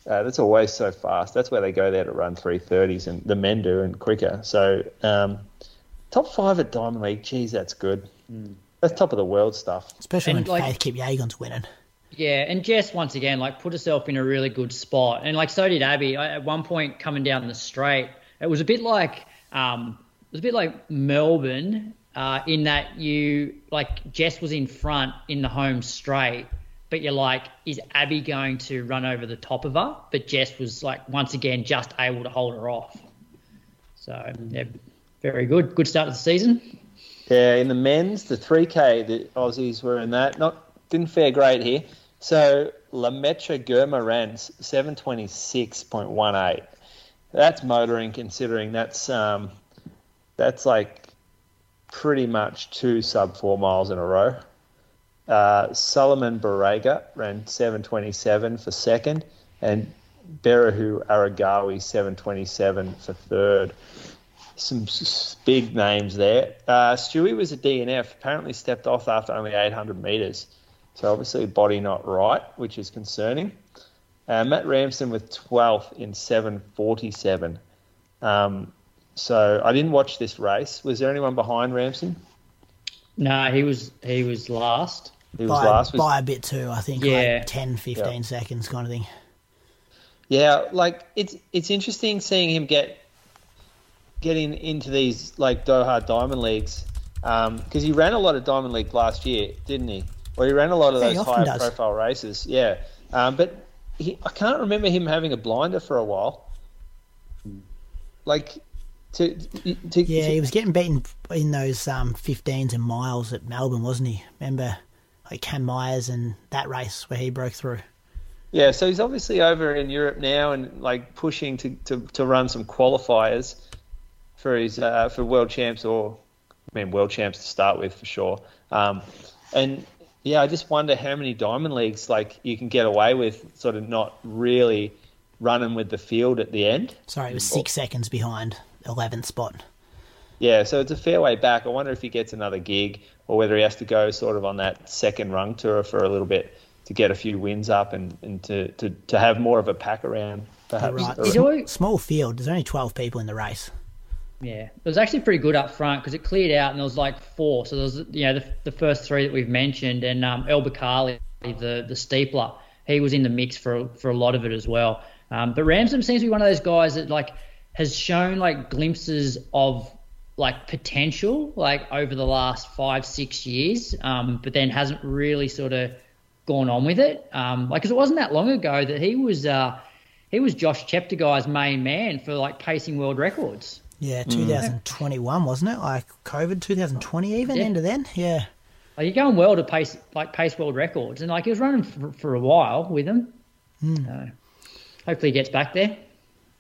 that's always so fast. That's where they go there to run 3:30s, and the men do, and quicker. So top five at Diamond League, geez, that's good. That's top of the world stuff. Especially and when Faith Kipyegon's winning. Yeah, and Jess, once again, put herself in a really good spot. And, so did Abby. At one point, coming down the straight, it was a bit like Melbourne in that Jess was in front in the home straight, but you're is Abby going to run over the top of her? But Jess was, once again, just able to hold her off. So, yeah, very good. Good start to the season. Yeah, in the men's, the 3K, the Aussies were in that. Didn't fare great here. So Lamecha Germa ran 7:26.18. That's motoring, considering that's pretty much two sub 4 miles in a row. Solomon Barega ran 7:27 for second, and Berahu Aragawi 7:27 for third. Some big names there. Stewie was a DNF. Apparently stepped off after only 800 metres. So obviously body not right, which is concerning. Matt Ramsden with 12th in 7:47. So I didn't watch this race. Was there anyone behind Ramsden? No, he was last. He was last by a bit too, I think. Yeah, 10-15 seconds kind of thing. Yeah, it's interesting seeing him getting into these Doha Diamond Leagues because he ran a lot of Diamond League last year, didn't he? Well, he ran a lot of those higher-profile races, yeah. But I can't remember him having a blinder for a while. He was getting beaten in those 15s and miles at Melbourne, wasn't he? Remember, Cam Myers and that race where he broke through. Yeah, so he's obviously over in Europe now and pushing to run some qualifiers for his for world champs world champs to start with for sure, and. Yeah, I just wonder how many Diamond Leagues you can get away with sort of not really running with the field at the end. Sorry, it was 6 seconds behind 11th spot. Yeah, so it's a fair way back. I wonder if he gets another gig or whether he has to go sort of on that second rung tour for a little bit to get a few wins up and to have more of a pack around. Perhaps. Right. Small field. There's only 12 people in the race. Yeah, it was actually pretty good up front because it cleared out and there was four. So there was, the first three that we've mentioned, and El Bakali, the steepler, he was in the mix for a lot of it as well. But Ramsden seems to be one of those guys that has shown glimpses of potential over the last 5-6 years, but then hasn't really sort of gone on with it. Because it wasn't that long ago that he was Josh Cheptegei's main man for pacing world records. Yeah, 2021, wasn't it? COVID, 2020 even, end of then, yeah. You're going well to pace world records, and he was running for a while with them. So hopefully he gets back there.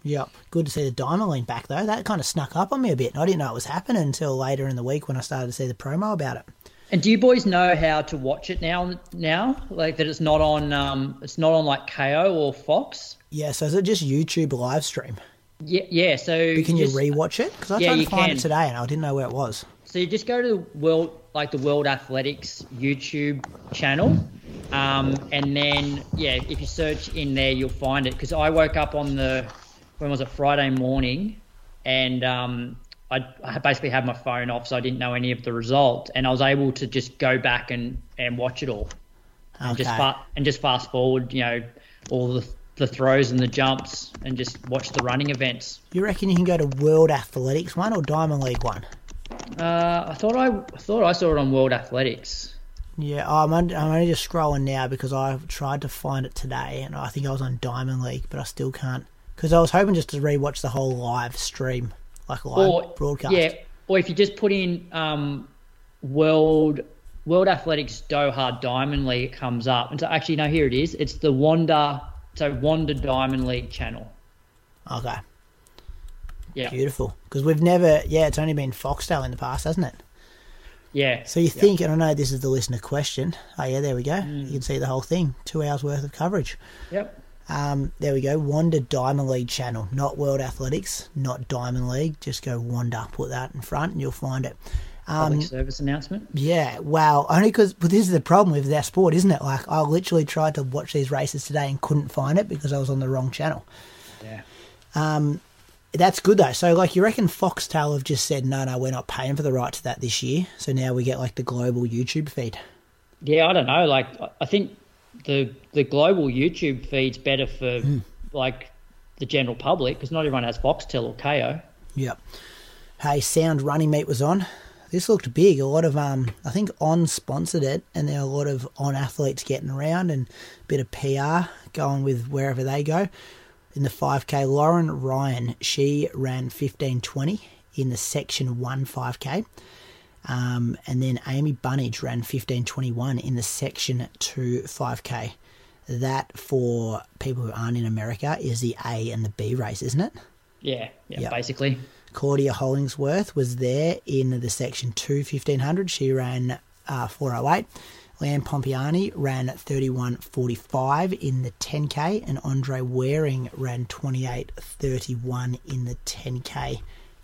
Yep, good to see the Diamond League back, though. That kind of snuck up on me a bit. I didn't know it was happening until later in the week when I started to see the promo about it. And do you boys know how to watch it now? That it's not on, KO or Fox? Yeah, so is it just YouTube live stream? Yeah. So but can you rewatch it? Because I tried to find it today and I didn't know where it was. So you just go to the World Athletics YouTube channel, And then, yeah, if you search in there, you'll find it. Because I woke up on the, when was it, Friday morning, and I basically had my phone off, so I didn't know any of the result. And I was able to just go back and watch it all. Okay. And just fast forward, you know, all the throws and the jumps, and just watch the running events. You reckon you can go to World Athletics one or Diamond League one? I thought I saw it on World Athletics. Yeah, I'm only just scrolling now because I tried to find it today, and I think I was on Diamond League, but I still can't, because I was hoping just to rewatch the whole live stream, like live broadcast. Yeah, or if you just put in World Athletics Doha Diamond League, it comes up. And so actually, no, here it is. It's the Wanda Diamond League channel. Okay. Yeah. Beautiful. Because we've never, it's only been Foxtel in the past, hasn't it? Yeah. So you think, and I know this is the listener question. Oh, yeah, there we go. Mm. You can see the whole thing. 2 hours worth of coverage. Yep. There we go. Wanda Diamond League channel. Not World Athletics, not Diamond League. Just go Wanda. Put that in front and you'll find it. Public service announcement? Yeah. Wow. Only because this is the problem with our sport, isn't it? Like, I literally tried to watch these races today and couldn't find it because I was on the wrong channel. Yeah. That's good, though. So, like, you reckon Foxtel have just said, no, we're not paying for the right to that this year. So now we get, like, the global YouTube feed. Yeah, I don't know. Like, I think the global YouTube feed's better for, like, the general public, because not everyone has Foxtel or KO. Yep. Hey, Sound Running Meet was on. This looked big. A lot of, I think On sponsored it, and there are a lot of On athletes getting around and a bit of PR going with wherever they go. In the 5K, Lauren Ryan, she ran 15:20 in the Section 1 5K. And then Amy Bunnage ran 15:21 in the Section 2 5K. That, for people who aren't in America, is the A and the B race, isn't it? Yeah, basically. Claudia Hollingsworth was there in the Section 2 1500. She ran 4:08. Liam Pompiani ran 31:45 in the 10K, and Andre Waring ran 28:31 in the 10K.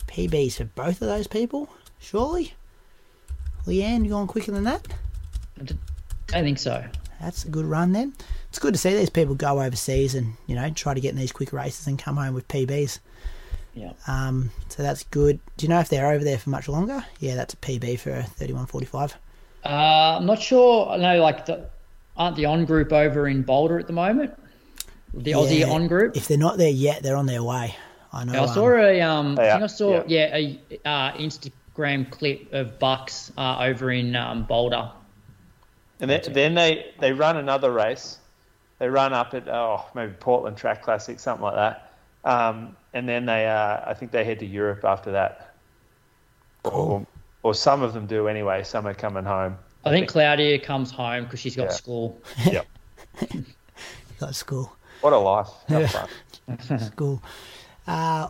PBs for both of those people, surely? Leanne, you going quicker than that? I think so. That's a good run then. It's good to see these people go overseas and, you know, try to get in these quick races and come home with PBs. Yeah. So that's good. Do you know if they're over there for much longer? Yeah, that's a PB for 31:45. I'm not sure. I know, like, aren't the On group over in Boulder at the moment? The Aussie On group. If they're not there yet, they're on their way. I know. I saw a Instagram clip of Bucks over in Boulder. And then they run another race. They run up at maybe Portland Track Classic, something like that. And then they I think they head to Europe after that. Cool. Or some of them do anyway. Some are coming home. I think Claudia comes home because she's got school. Yep. Got school. What a life. School.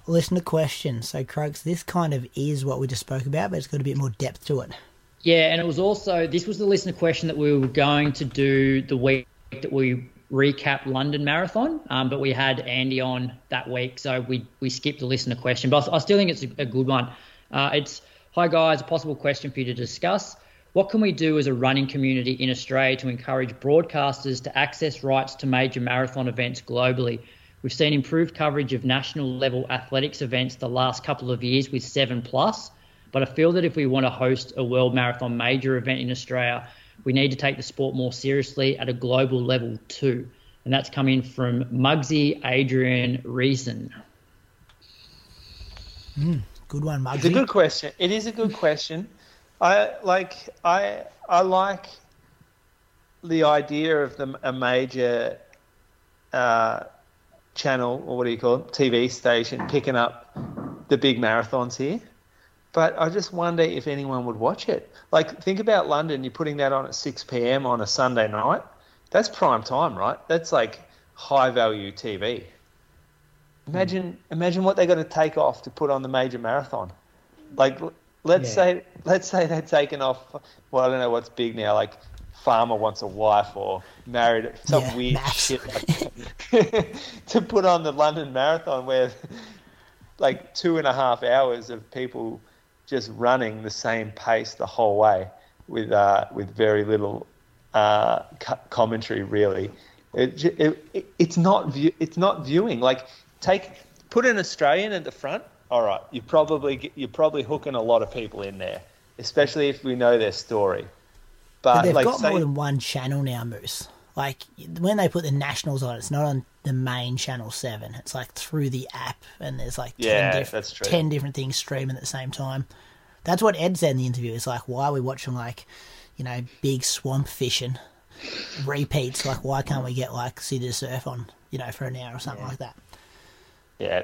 Listener question. So, Croaks, this kind of is what we just spoke about, but it's got a bit more depth to it. Yeah, and it was also, this was the listener question that we were going to do the week that we recap London Marathon, but we had Andy on that week, so we skipped the listener question. But I still think it's a good one. It's, hi guys, a possible question for you to discuss. What can we do as a running community in Australia to encourage broadcasters to access rights to major marathon events globally? We've seen improved coverage of national level athletics events the last couple of years with 7+, but I feel that if we want to host a world marathon major event in Australia, we need to take the sport more seriously at a global level too. And that's coming from Muggsy, Adrian Reason. Good one, Muggsy. It's a good question. It is a good question. I like the idea of a major channel, or what do you call it, TV station, picking up the big marathons here. But I just wonder if anyone would watch it. Like, think about London. You're putting that on at 6 p.m. on a Sunday night. That's prime time, right? That's like high-value TV. Imagine what they're going to take off to put on the major marathon. Like, let's say they're taking off, well, I don't know what's big now, like Farmer Wants a Wife or Married, some weird shit like that. To put on the London Marathon, where like 2.5 hours of people just running the same pace the whole way with very little commentary. Really, it's not viewing. Like, put an Australian at the front. All right, you're probably hooking a lot of people in there, especially if we know their story. But they've got more than one channel now, Moose. Like, when they put the Nationals on, it's not on the main Channel 7. It's, like, through the app, and there's, like, 10 different things streaming at the same time. That's what Ed said in the interview. It's, like, why are we watching, like, you know, big swamp fishing repeats? Like, why can't we get, like, Sea to Surf on, you know, for an hour or something like that? Yeah,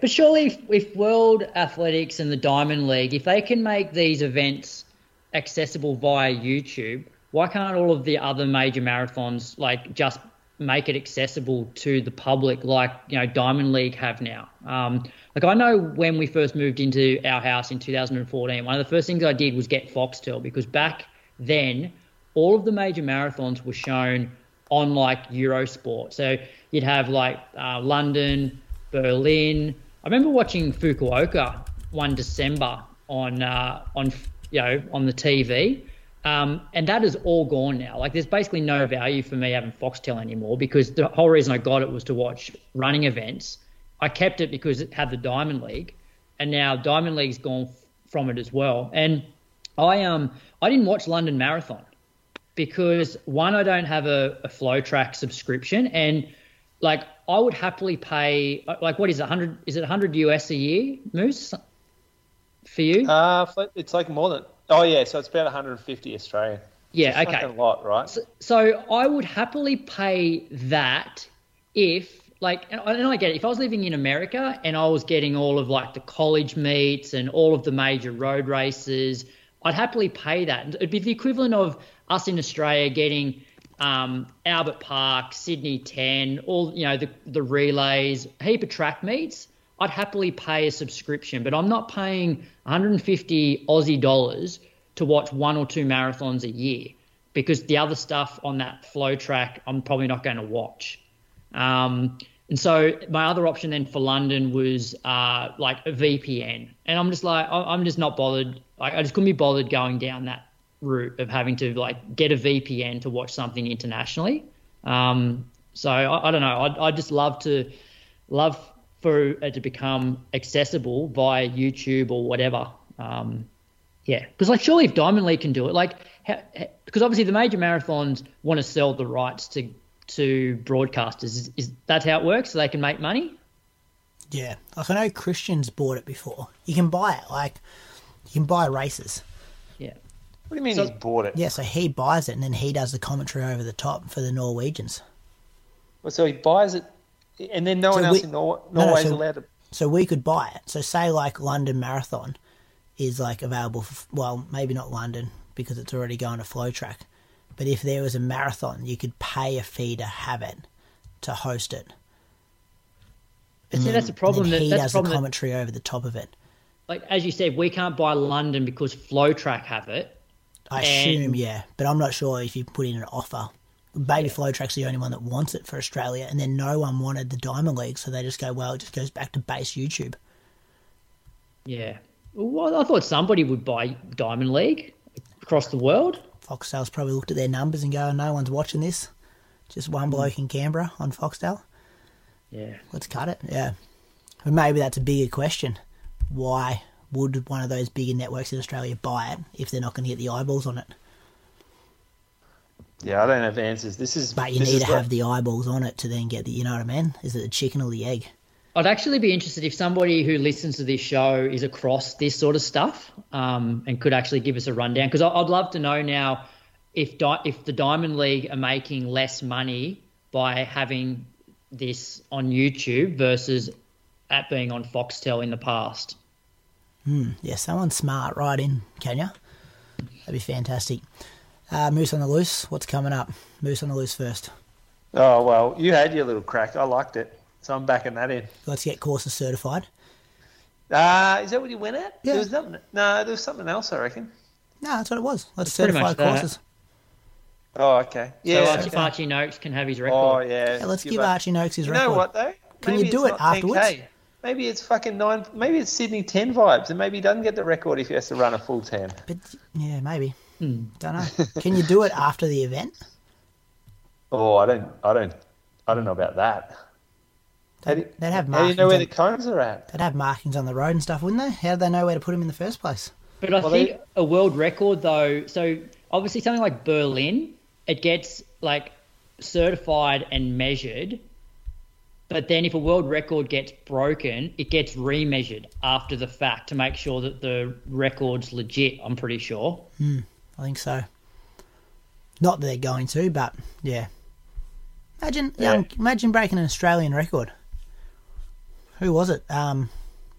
but surely if World Athletics and the Diamond League, if they can make these events accessible via YouTube, why can't all of the other major marathons, like, just make it accessible to the public, like, you know, Diamond League have now? Like, I know when we first moved into our house in 2014, one of the first things I did was get Foxtel, because back then all of the major marathons were shown on, like, Eurosport. So you'd have, like, London, Berlin. I remember watching Fukuoka one December on the TV. And that is all gone now. Like, there's basically no value for me having Foxtel anymore, because the whole reason I got it was to watch running events. I kept it because it had the Diamond League, and now Diamond League's gone from it as well. And I didn't watch London Marathon because, one, I don't have a Flowtrack subscription, and, like, I would happily pay, like, what is it, $100 US a year, Moose, for you? It's like more than. Oh, yeah, so it's about 150 Australian. Yeah, okay. That's a lot, right? So I would happily pay that if, like, and I get it, if I was living in America and I was getting all of, like, the college meets and all of the major road races, I'd happily pay that. It'd be the equivalent of us in Australia getting Albert Park, Sydney 10, all, you know, the relays, a heap of track meets. I'd happily pay a subscription, but I'm not paying 150 Aussie dollars to watch one or two marathons a year, because the other stuff on that flow track I'm probably not going to watch. And so my other option then for London was like a VPN, and I'm just not bothered. Like, I just couldn't be bothered going down that route of having to, like, get a VPN to watch something internationally. So I don't know. I'd just love for it to become accessible via YouTube or whatever. Because, like, surely if Diamond League can do it, like, because obviously the major marathons want to sell the rights to broadcasters. Is that how it works, so they can make money? Yeah. Like, I know Christian's bought it before. You can buy it. Like, you can buy races. Yeah. What do you mean he's bought it? Yeah, so he buys it and then he does the commentary over the top for the Norwegians. Well, so he buys it. And then no one else in Norway is allowed to... So we could buy it. So say, like, London Marathon is, like, available for... Well, maybe not London, because it's already going to Flowtrack. But if there was a marathon, you could pay a fee to have it, to host it. But see, that's a problem. He does the commentary over the top of it. Like, as you said, we can't buy London because Flowtrack have it. I assume, yeah. But I'm not sure if you put in an offer... Maybe Flowtrack's the only one that wants it for Australia, and then no one wanted the Diamond League, so they just go, well, it just goes back to base YouTube. Yeah. Well, I thought somebody would buy Diamond League across the world. Foxtel's probably looked at their numbers and go, no one's watching this. Just one bloke in Canberra on Foxtel. Yeah. Let's cut it. Yeah. But maybe that's a bigger question. Why would one of those bigger networks in Australia buy it if they're not going to get the eyeballs on it? Yeah, I don't have answers. But you need to have the eyeballs on it to then get the, you know what I mean? Is it the chicken or the egg? I'd actually be interested if somebody who listens to this show is across this sort of stuff and could actually give us a rundown, because I'd love to know now if the Diamond League are making less money by having this on YouTube versus at being on Foxtel in the past. Yeah, someone smart right in, can you? That'd be fantastic. Moose on the Loose, what's coming up? Moose on the Loose first. Oh, well, you had your little crack. I liked it, so I'm backing that in. Let's get courses certified. Is that what you went at? Yeah. There was something else, I reckon. No, that's what it was. Let's certify courses. Oh, okay. Yeah, so Archie Noakes can have his record. Oh, yeah. Let's give Archie Noakes his record. You know what, though? Can you do it afterwards? 10K. Maybe it's fucking 9. Maybe it's Sydney 10 vibes, and maybe he doesn't get the record if he has to run a full 10. But yeah, maybe. Don't know. Can you do it after the event? Oh, I don't know about that. They'd have markings. How do you know where the cones are at? They'd have markings on the road and stuff, wouldn't they? How do they know where to put them in the first place? But I think a world record though. So obviously something like Berlin, it gets like certified and measured. But then if a world record gets broken, it gets remeasured after the fact to make sure that the record's legit, I'm pretty sure. I think so. Not that they're going to, but yeah. Imagine breaking an Australian record. Who was it?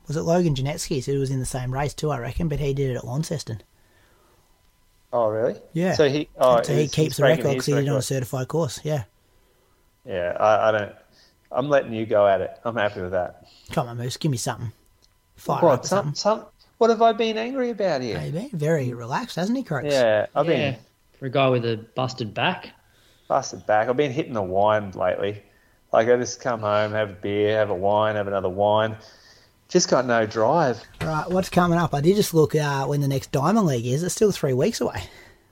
Was it Logan Janetsky, who was in the same race too, I reckon, but he did it at Launceston. Oh, really? Yeah. So he keeps the record because he did it on a certified course, yeah. Yeah, I'm letting you go at it. I'm happy with that. Come on, Moose, give me something. What have I been angry about here? Maybe. Very relaxed, hasn't he, Croaks? Yeah, I've been... For a guy with a busted back. I've been hitting the wine lately. Like, I just come home, have a beer, have a wine, have another wine. Just got no drive. Right, what's coming up? I did just look when the next Diamond League is. It's still 3 weeks away.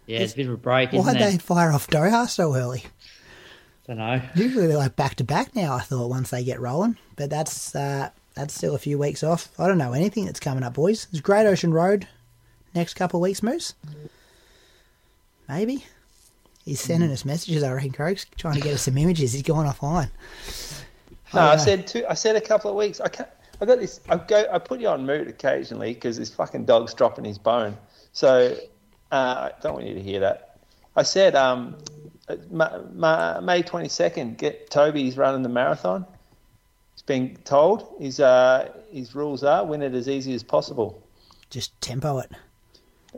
Yeah, it's a bit of a break, isn't it? Why'd they fire off Doha so early? I know. Usually they're like back to back now, I thought, once they get rolling. But that's still a few weeks off. I don't know anything that's coming up, boys. It's Great Ocean Road next couple of weeks, Moose. Maybe. He's sending us messages, I reckon, Croaks, trying to get us some images. He's going offline. No, I said a couple of weeks. I put you on mute occasionally because this fucking dog's dropping his bone. So I don't want you to hear that. I said May 22nd, get Toby's running the marathon. He's been told his rules are win it as easy as possible. Just tempo it.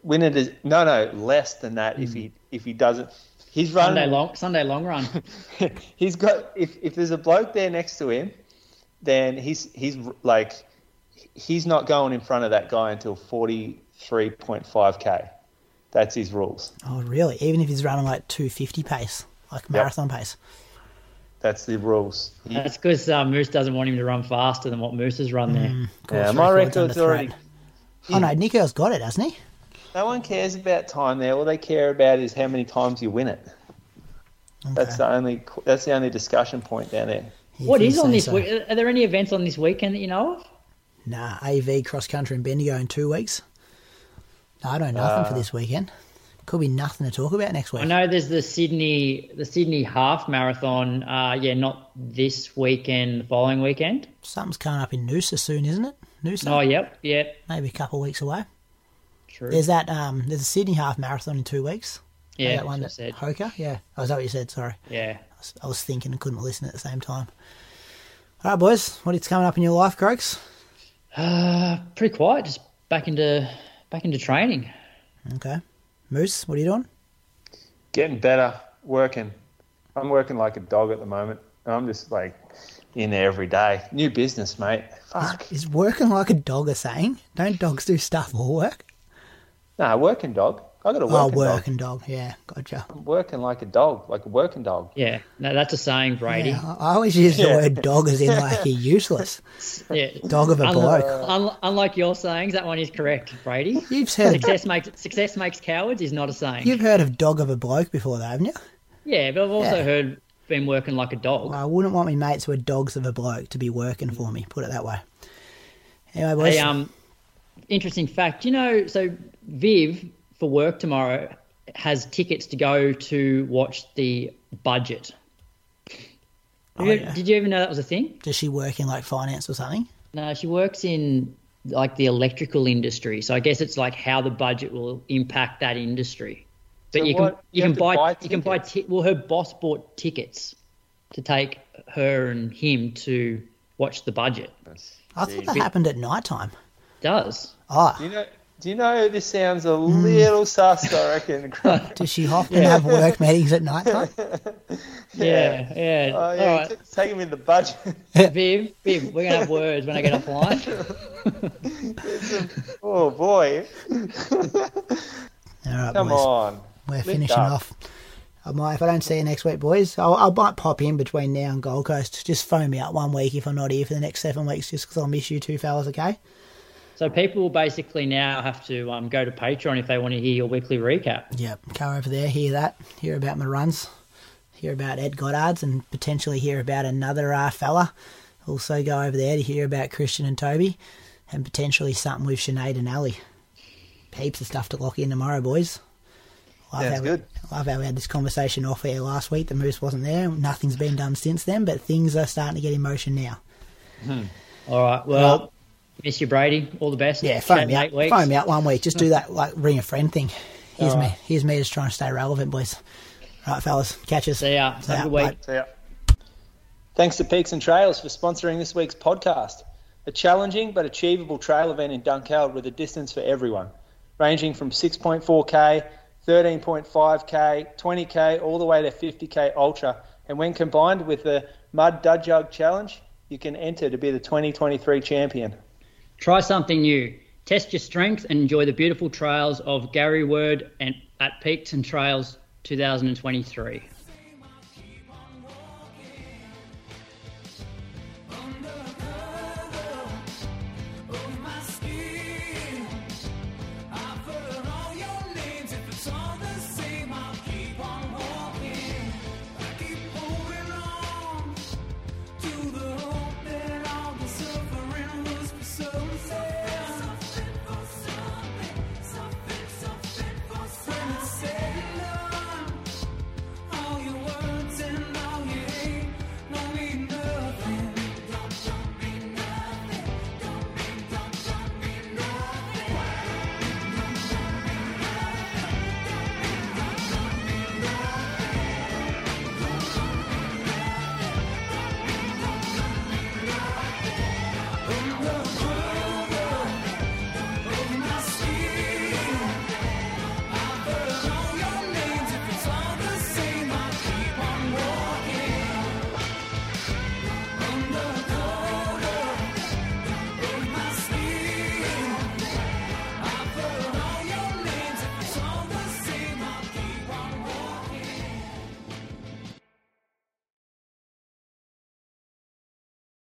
Win it as less than that if he doesn't. He's running Sunday long run. He's got if there's a bloke there next to him, then he's like he's not going in front of that guy until 43.5k. That's his rules. Oh, really? Even if he's running like 250 pace, like marathon pace? That's the rules. That's because Moose doesn't want him to run faster than what Moose has run there. Yeah, my record's already... Oh, no, Nico's got it, hasn't he? No one cares about time there. All they care about is how many times you win it. Okay. That's the only discussion point down there. What is on this week? Are there any events on this weekend that you know of? Nah, AV cross-country in Bendigo in 2 weeks. I don't know nothing for this weekend. Could be nothing to talk about next week. I know there's the Sydney half marathon. Not this weekend. The following weekend. Something's coming up in Noosa soon, isn't it? Noosa. Oh, yep. Maybe a couple of weeks away. True. There's that. There's a Sydney half marathon in 2 weeks. Yeah, that one. Said. Hoka. Yeah. Oh, is that what you said? Sorry. Yeah. I was thinking and couldn't listen at the same time. All right, boys. What's coming up in your life, Croaks? Pretty quiet. Just back into training. Okay. Moose, what are you doing? Getting better, working. I'm working like a dog at the moment. I'm just like in there every day. New business, mate. Fuck. Is working like a dog a saying? Don't dogs do stuff or work? Nah, working dog. I got a working dog. Oh, working dog. Yeah, gotcha. I'm working like a dog, like a working dog. Yeah, no, that's a saying, Brady. Yeah, I always use the word dog as in like you're useless. Yeah, dog of a bloke. Unlike your sayings, that one is correct, Brady. You've heard success makes cowards is not a saying. You've heard of dog of a bloke before, though, haven't you? Yeah, but I've also heard been working like a dog. Well, I wouldn't want my mates who are dogs of a bloke to be working for me. Put it that way. Anyway, boys. Hey, interesting fact. You know, so Viv, for work tomorrow, has tickets to go to watch The Budget. Did you even know that was a thing? Does she work in like finance or something? No, she works in like the electrical industry. So I guess it's like how the budget will impact that industry. But so you can buy tickets. Well, her boss bought tickets to take her and him to watch The Budget. I thought that happened at night time. It does. Ah. Oh. Do you know this sounds a little sus, I reckon? Does she often have work meetings at night time? Yeah. Oh, yeah. All right. Take him in The Budget. Viv, we're going to have words when I get offline. Oh, boy. All right, Come boys. On. We're Lift finishing up. Off. I might, if I don't see you next week, boys, I might pop in between now and Gold Coast. Just phone me out one week if I'm not here for the next 7 weeks, just because I'll miss you two fellas, okay? So people will basically now have to go to Patreon if they want to hear your weekly recap. Yeah, go over there, hear that, hear about my runs, hear about Ed Goddard's, and potentially hear about another fella. Also go over there to hear about Christian and Toby, and potentially something with Sinead and Ali. Heaps of stuff to lock in tomorrow, boys. Love how we had this conversation off air last week. The Moose wasn't there. Nothing's been done since then, but things are starting to get in motion now. Mm-hmm. All right. Well, miss you, Brady. All the best. Yeah, phone me out 1 week. Just do that like ring a friend thing. Here's me just trying to stay relevant, boys. All right, fellas. Catch us. See ya. Have a good week. See ya. Thanks to Peaks and Trails for sponsoring this week's podcast. A challenging but achievable trail event in Dunkeld with a distance for everyone, ranging from 6.4K, 13.5K, 20K, all the way to 50K Ultra. And when combined with the Mud-Dadjug Challenge, you can enter to be the 2023 champion. Try something new. Test your strength and enjoy the beautiful trails of Gary Word and at Peaks and Trails 2023.